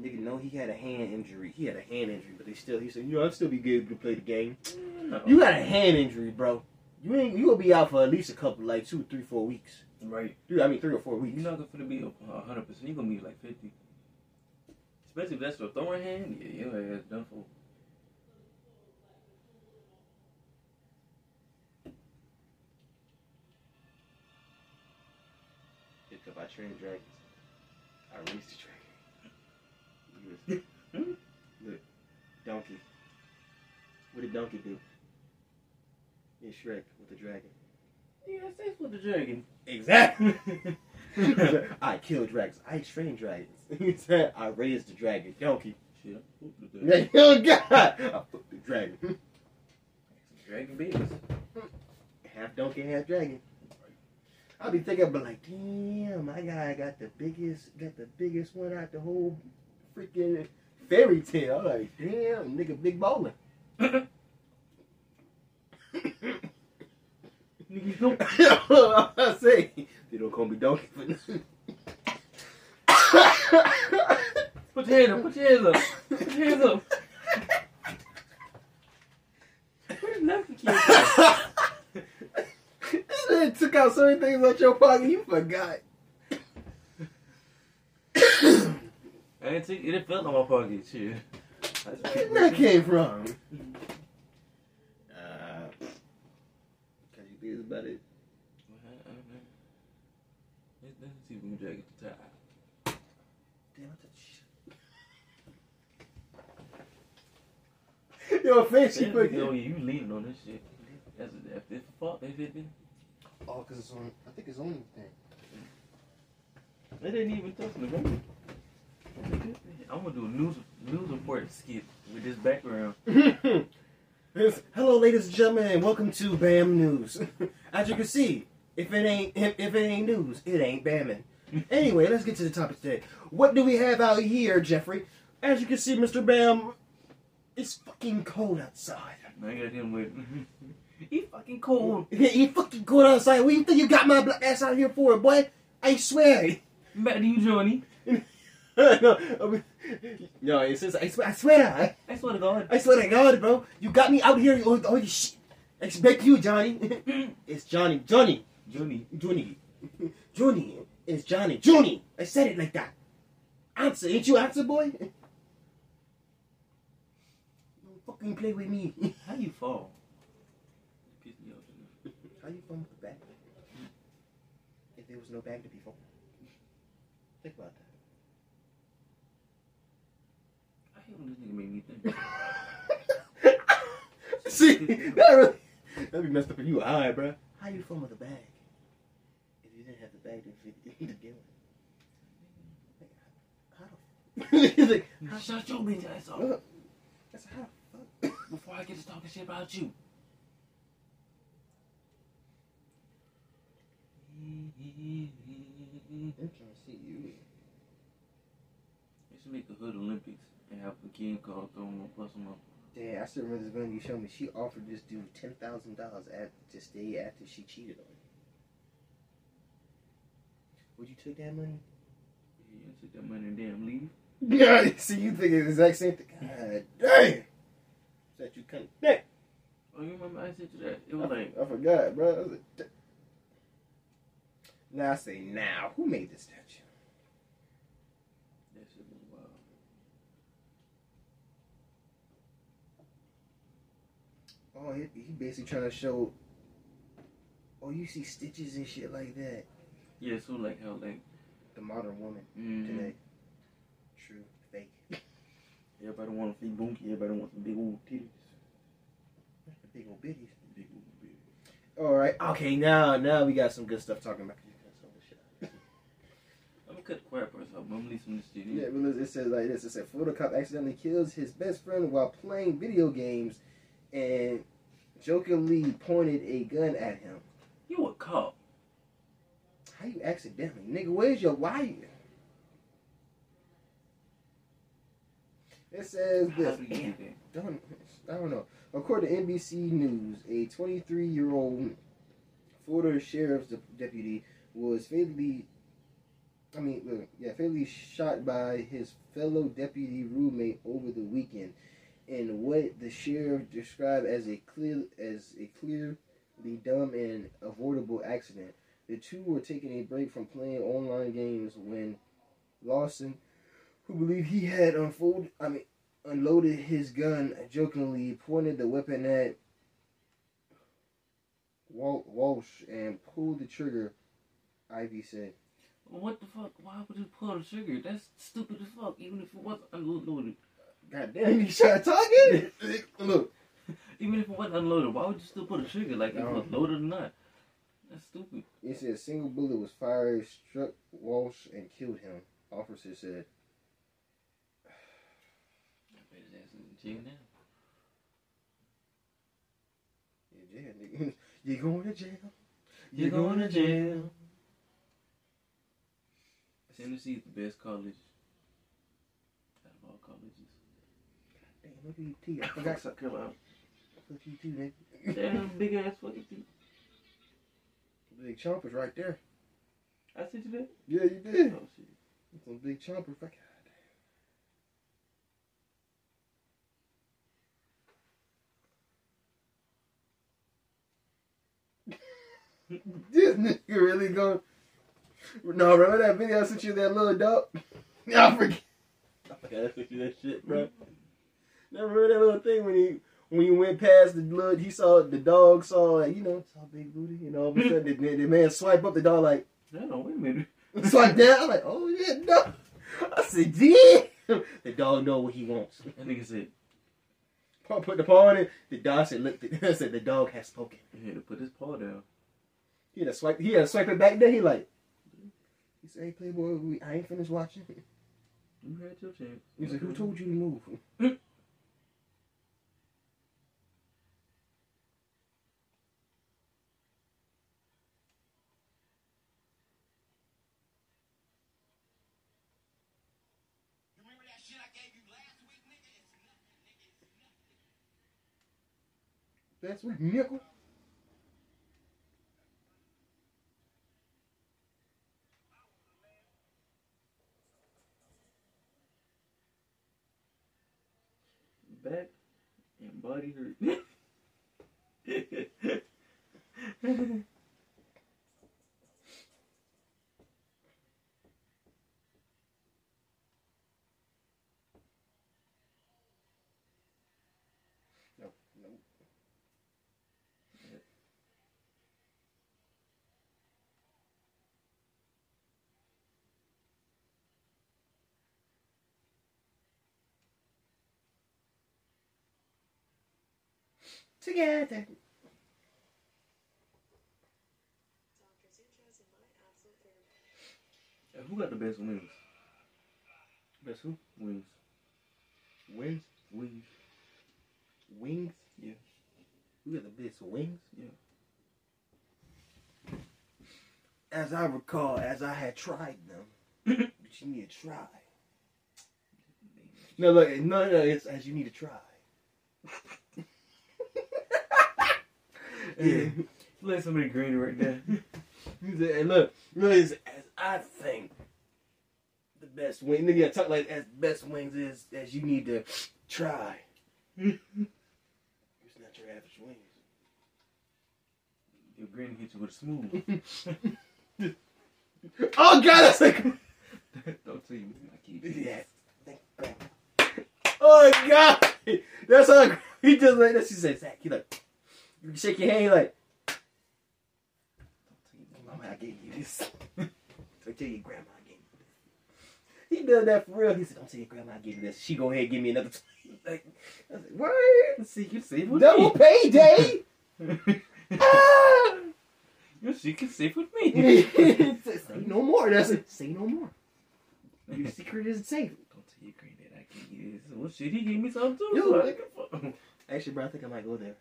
Nigga, no, he had a hand injury. He had a hand injury, but he said, you know, I'd still be good to play the game. No. You got a hand injury, bro. You will be out for at least a couple, like 2, 3, 4 weeks. Right. 3 or 4 weeks. You're not going to be 100%. You're going to be like 50. Especially if that's a throwing hand. Yeah, that's done for. Pick up, I trained dragons. I released the dragon. Look, Donkey. What did Donkey do? It's Shrek with the dragon. Yeah, that's with the dragon. Exactly. I killed dragons. I trained dragons. I raised the dragon. Donkey. Shit, I pooped the dragon. Oh, God. I pooped the dragon. Dragon babies. Half donkey, half dragon. I'll be thinking, but like, damn, my guy got the biggest one out the whole freaking fairy tale. I'm like, damn, nigga, big bowling. Nigga, you don't. I say, they don't call me Donkey for nothing. Put your hand up, put your hands up. Put your hands up. Where's nothing, kid? This man took out so many things out your pocket, you forgot. It fell on my pocket, too. Where that came from? Can you think about it? I don't know. Let's see if we can drag it to tie. Damn, I touched. Yo, fancy quick. Yo, you leaning on this shit. That's a death. This fault, they did it. Oh, because it's on. I think it's on the thing. They didn't even touch me, baby. I'm gonna do a news report skit with this background. Hello, ladies and gentlemen, and welcome to Bam News. As you can see, if it ain't news, it ain't Bamming. Anyway, let's get to the topic today. What do we have out here, Jeffrey? As you can see, Mr. Bam, it's fucking cold outside. I got him with. He fucking cold. He fucking cold outside. What do you think you got my black ass out here for, boy? I swear. Back to you, Johnny. No, it's just, I swear to God, bro. You got me out here, all this shit. Expect you, Johnny. It's Johnny. It's Johnny. Johnny. I said it like that. Answer. Ain't you answer, boy? Don't fucking play with me. How you fall? You pissed me off. How you fall with the bag? If there was no bag to be falling. Think about that. This nigga made me think. See, that really messed up in you eye, bro. How you fun with a bag? If you didn't have the bag, you to get one. How the like, shut your bitch ass off. That's how the fuck. Before I get to talking shit about you. I'm trying to see you. They should make the Hood Olympics. Have a game called throwing one plus one. Damn, I still remember this girl you showed me. She offered this dude $10,000 to stay after she cheated on him. Would you take that money? Yeah, I took that money and damn leave. Yeah, see, you think it's the exact same thing. God damn! Is that you cunt? Damn! Oh, you remember I said you that? It was like. I forgot, bro. I was like, now I say, now, who made this statue? Oh, he basically trying to show. Oh, you see stitches and shit like that. Yeah, so like how like the modern woman today. True, fake. Everybody want a fake bunkie. Everybody wants some big old titties. Big old bitties. Big old bitties. All right. Okay, now we got some good stuff talking about. Cut the crap or something. I'm leaving the studio. Yeah, it says like this. It said, "Photocop accidentally kills his best friend while playing video games." And jokingly pointed a gun at him. You a cup. How you accidentally? Nigga, where's your light? It says this. I don't know. According to NBC News, a 23-year-old Florida sheriff's deputy was fatally shot by his fellow deputy roommate over the weekend in what the sheriff described as a clearly dumb and avoidable accident. The two were taking a break from playing online games when Lawson, who believed he had unloaded his gun, jokingly pointed the weapon at Walsh and pulled the trigger, Ivy said. What the fuck? Why would you pull the trigger? That's stupid as fuck, even if it wasn't unloaded. Goddamn, you start talking? Look. Even if it wasn't unloaded, why would you still pull the trigger? Like, if it was loaded or not. That's stupid. It said a single bullet was fired, struck Walsh, and killed him, officer said. I bet his ass is in jail now. Yeah, nigga. You're going to jail. You're going to jail. Tennessee is the best college out of all colleges. Damn, look at your teeth. I forgot something. Come on. Look at your teeth, nigga. Damn, big ass fucking teeth. Big chompers right there. I said you did? Yeah, you did. Oh, shit. That's some big chompers. God damn. This nigga really going... No, remember that video I sent you that little dog? I forgot I sent you that shit, bro. Now remember that little thing when you went past the blood, the dog saw, like, you know, saw big booty, and all of a sudden the man swipe up, the dog like, no, wait a minute. Swipe down, I'm like, oh yeah, no. I said, damn. The dog know what he wants. That nigga said, Paw put the paw on it, the dog said, looked at it, I said, the dog has spoken. He had to put his paw down. He had to swipe it back there, he like, he said, hey, Playboy, I ain't finished watching. You had your chance. He said, who told you to move? That's with nickel. Back and body hurt. Together. Who got the best wings? Best who? Wings. Wings? Wings. Wings? Yeah. Who got the best wings? Yeah. As I recall, as I had tried them, but you need to try. No, look, no, it's as you need to try. Yeah, let somebody green right there. Hey, look, as I think the best wing, nigga, I talk like as best wings is as you need to try. It's not your average wings. Your grin hits you with a smooth. Oh God, that's like. Don't tell you, I keep. Yeah. Oh God, that's how he just like that. She said, Zach, he like. You shake your hand, you're like, don't tell your mama I gave you this. Don't tell your grandma I gave you this. He does that for real. He said, don't tell your grandma I gave you this. She go ahead and give me another 20. Like, I was like, what? Let's see, you save with double me. Payday? Ah! She can save with me. Say no more. That's it. Say no more. Your secret isn't safe. Don't tell your granddad I gave you this. Well, shit, he gave me something too. Yo, so actually, bro, I think I might go there.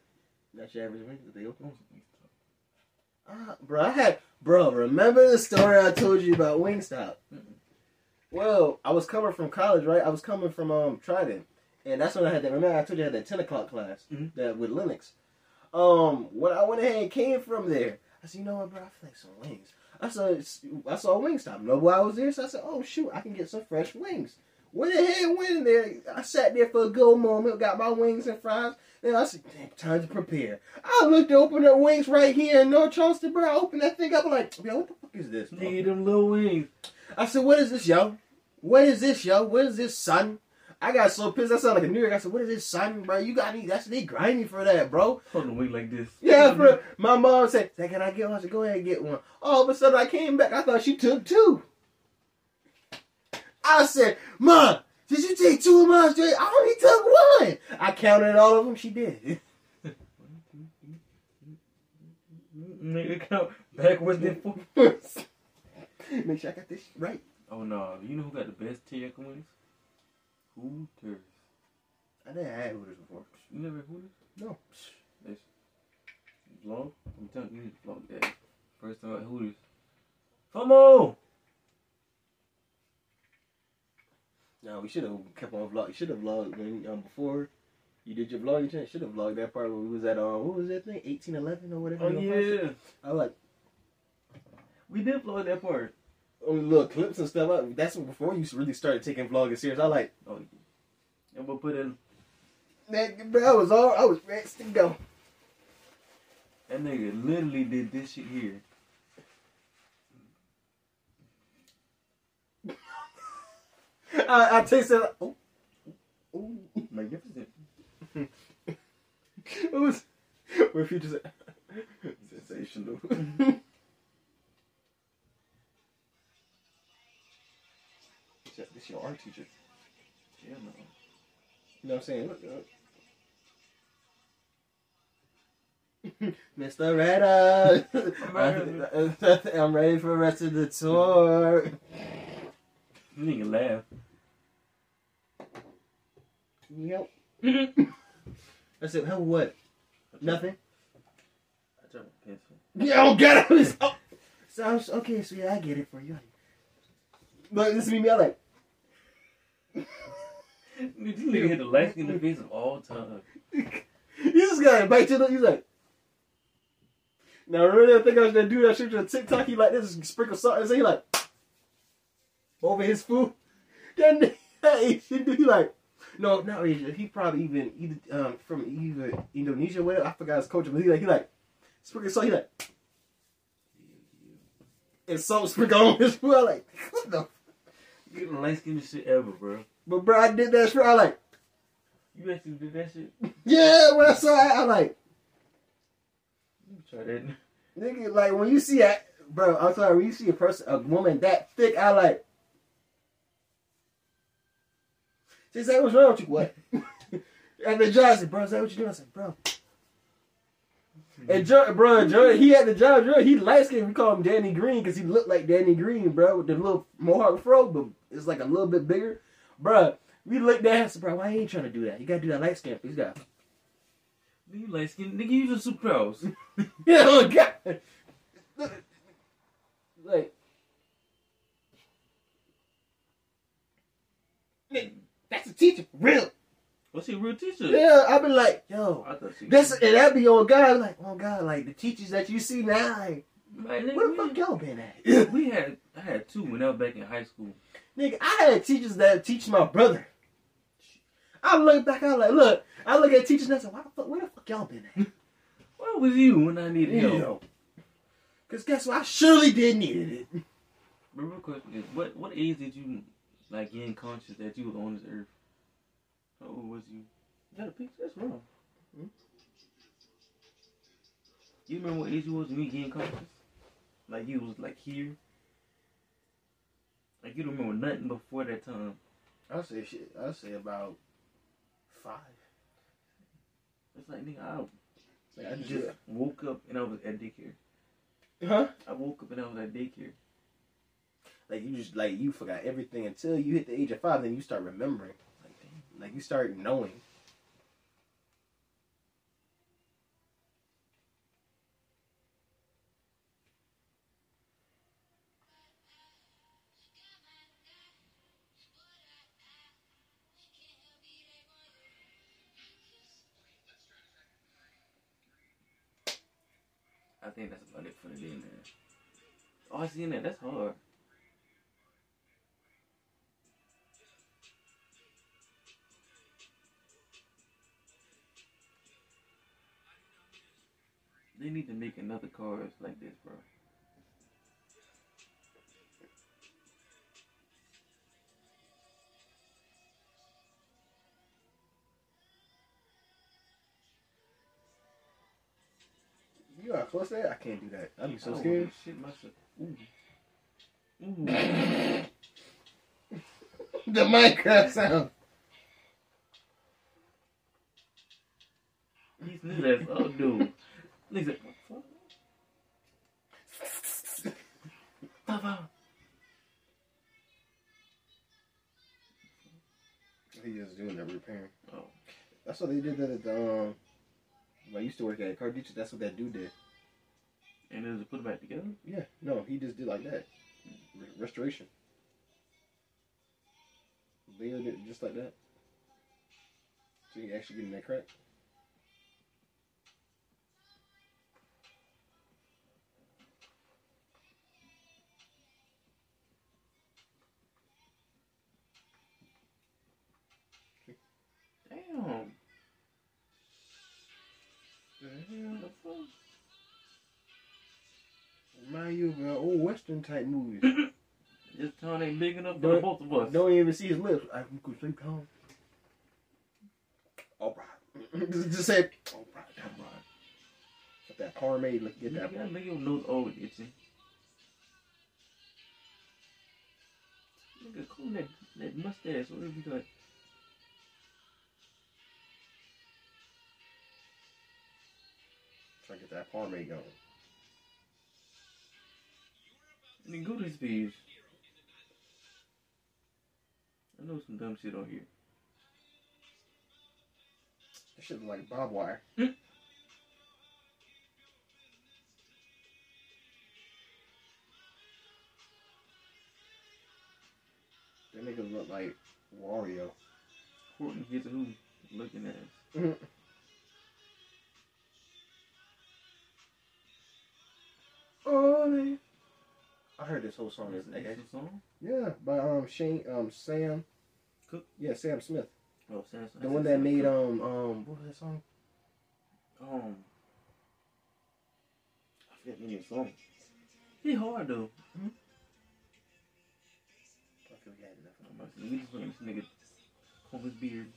That's your average wing that they open? Bro, remember the story I told you about Wingstop? Well, I was coming from college, right? I was coming from Trident, and that's when I had that. Remember, I told you I had that 10 o'clock class that with Linux. When I went ahead and came from there, I said, you know what, bro? I feel like some wings. I saw Wingstop. Nobody was there, so I said, oh shoot, I can get some fresh wings. Went ahead and went in there. I sat there for a good moment, got my wings and fries. Then I said, damn, time to prepare. I looked to open up wings right here in North Charleston, bro. I opened that thing up, I'm like, yo, what the fuck is this, bro? Nigga, them little wings. I said, what is this, yo? What is this, yo? What is this, son? I got so pissed. I sound like a New York. I said, what is this, son, bro? You got me. That's they grind me for that, bro. Hold the wing like this. Yeah, bro. My mom said, can I get one? I said, go ahead and get one. All of a sudden, I came back. I thought she took two. I said, Mom, did you take two of mine straight? I only took one. I counted all of them. She did. Nigga, count backwards then forwards. Make sure I got this right. Oh, no. You know who got the best teriyaki wings? Hooters. I never had Hooters before. You never had Hooters? No. That's long. I'm telling you, it's long. Yeah. First time at Hooters. Come on! No, we should have kept on vlogging. You should have vlogged when, before you did your vlogging channel. Should have vlogged that part when we was at, what was that thing? 1811 or whatever. Oh, yeah. I like. We did vlog that part. Only little clips and stuff. That's before you really started taking vlogging serious. I like. Oh, yeah. And we'll put in. That, bro, I was ready to go. That nigga literally did this shit here. I tasted it. Oh, magnificent. It was. Where Future said, sensational. This your art teacher. Yeah, no. You know what I'm saying? Look. Mr. Retta. I'm ready for the rest of the tour. You nigga laugh. Yep. I said, hell what? Nothing? I dropped a pencil. Yeah, I don't get it! Oh. So I was, okay, so yeah, I get it for you. But this made me like... This nigga hit the last in the face of all time. You just gotta bite your nose, you like... Now remember that thing I was gonna do that shit on TikTok, he like this, sprinkle salt, and say he like... Over his food, then Asian dude like, no, not Asian. He probably either from either Indonesia, or whatever. I forgot his culture, but he like sprinkle salt. He like, and salt sprinkle on his food. I like, what the? You the lightest skin shit ever, bro. But bro, I did that shit. I like, you actually did that shit. Yeah, when I saw it, I like. Let me try that. Nigga, like when you see that, bro. I'm sorry, when you see a person, a woman that thick, I like. She said, what's wrong with you? What? And the judge said, bro, is that what you doing? I said, bro. And Jordan, he had the job, he light skinned. We call him Danny Green because he looked like Danny Green, bro, with the little mohawk fro, but it's like a little bit bigger. Bro, we looked at him and said, bro, why you ain't trying to do that? You got to do that light skin. He's got. You light skinned, nigga, you just supposed. Yeah, oh, God. Like. Nigga. That's a teacher, for real. What's he a real teacher? Yeah, I've been like, yo, that's and that be on God, like, oh God, like the teachers that you see now, like, nigga, where the fuck y'all been at? I had two when I was back in high school. Nigga, I had teachers that teach my brother. I look back, I like, look, I look at teachers and I said, where the fuck y'all been at? Where was you when I needed help? Cause guess what, I surely did needed it. My real question is, what age did you? Like getting conscious that you were on this earth. How old was you? You got a picture? That's wrong. Hmm? You remember what age you was when you getting conscious? Like you was like here. Like you don't remember nothing before that time. I'll say shit. I'll say about 5. It's like nigga, I just woke up and I was at daycare. Huh? I woke up and I was at daycare. Like you just like you forgot everything until you hit the age of 5, then you start remembering. Like damn, like you start knowing. I think that's about it for the dinner. Oh, I seen that. That's hard. They need to make another chorus like this, bro. You are close there? I can't do that. I'd be so scared. Shit myself. Ooh. Ooh. The Minecraft sound. These niggas, oh dude. Niggas, what the fuck? He just doing that repairing. Oh. That's what they did that at the, I used to work at a car dealership. That's what that dude did. And then put it back together? Yeah. No, he just did like that. Restoration. Layered it just like that. So you actually getting that crack. Damn. What the fuck? Remind you of old Western type movies. This tongue ain't big enough for both of us. Don't even see his lips. I could sleep home. All right. Just say, all right, all right. Get that pomade, look, get that. You gotta make your nose old, itchy. Look at cool that mustache. What have you got? Get that pomade going. I mean, go to his page. I know some dumb shit on here. That shit look like barbed wire. That nigga look like Wario. Horton gets who looking at us. I heard this whole song. This song? Yeah, by Sam Cook. Yeah, Sam Smith. Oh, Sam Smith. The one that made what was that song? I forget the name of the song. He hard though. Hmm? I feel we had enough. We just let this nigga comb his beard.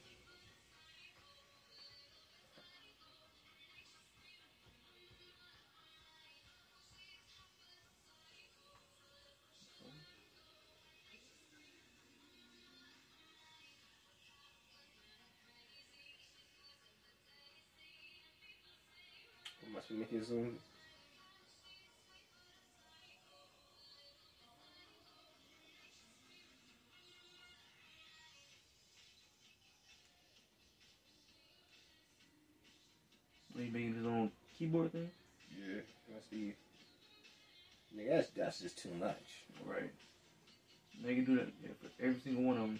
Must be making zoom. He made his own keyboard thing? Yeah, that's the. Nigga, that's just too much. Right. They can do that for every single one of them.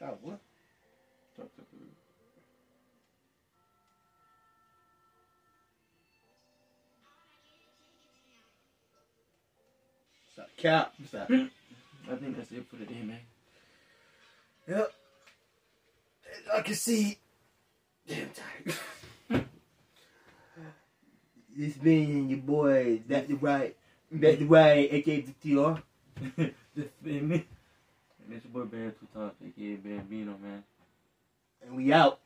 How what? Talk to food. Stop cap. Stop. I think that's it for the day, man. Yep. I can see. Damn tired. This been your boy, Zach the Riot. Zach the Riot, aka ZTR. This been me. And it's your boy Bantu Sons, aka Bambino, man. And we out.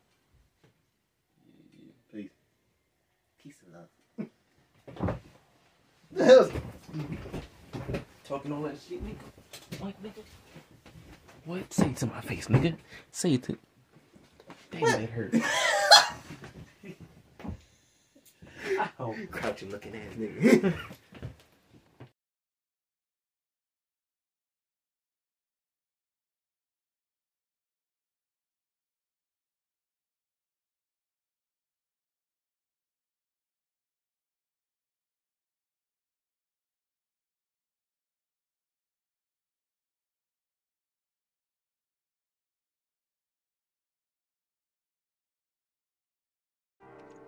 Yeah. Peace. Peace and love. The hell's talking all that shit, nigga? What, nigga? What? Say it to my face, nigga. Say it to. Damn, what? That hurt. Oh, crouching looking ass nigga.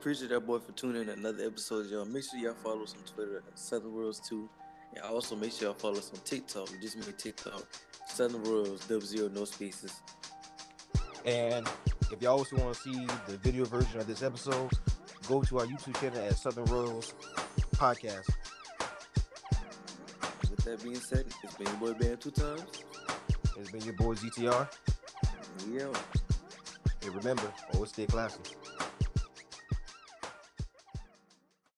appreciate that boy for tuning in another episode, y'all. Make sure y'all follow us on Twitter at Southern Worlds 2. And also make sure y'all follow us on TikTok. We just made TikTok Southern Worlds, W0, no spaces. And if y'all also want to see the video version of this episode, go to our YouTube channel at Southern Roles Podcast. With that being said, it's been your boy Bam 2 times. It's been your boy ZTR. Yeah. And remember, always stay classy.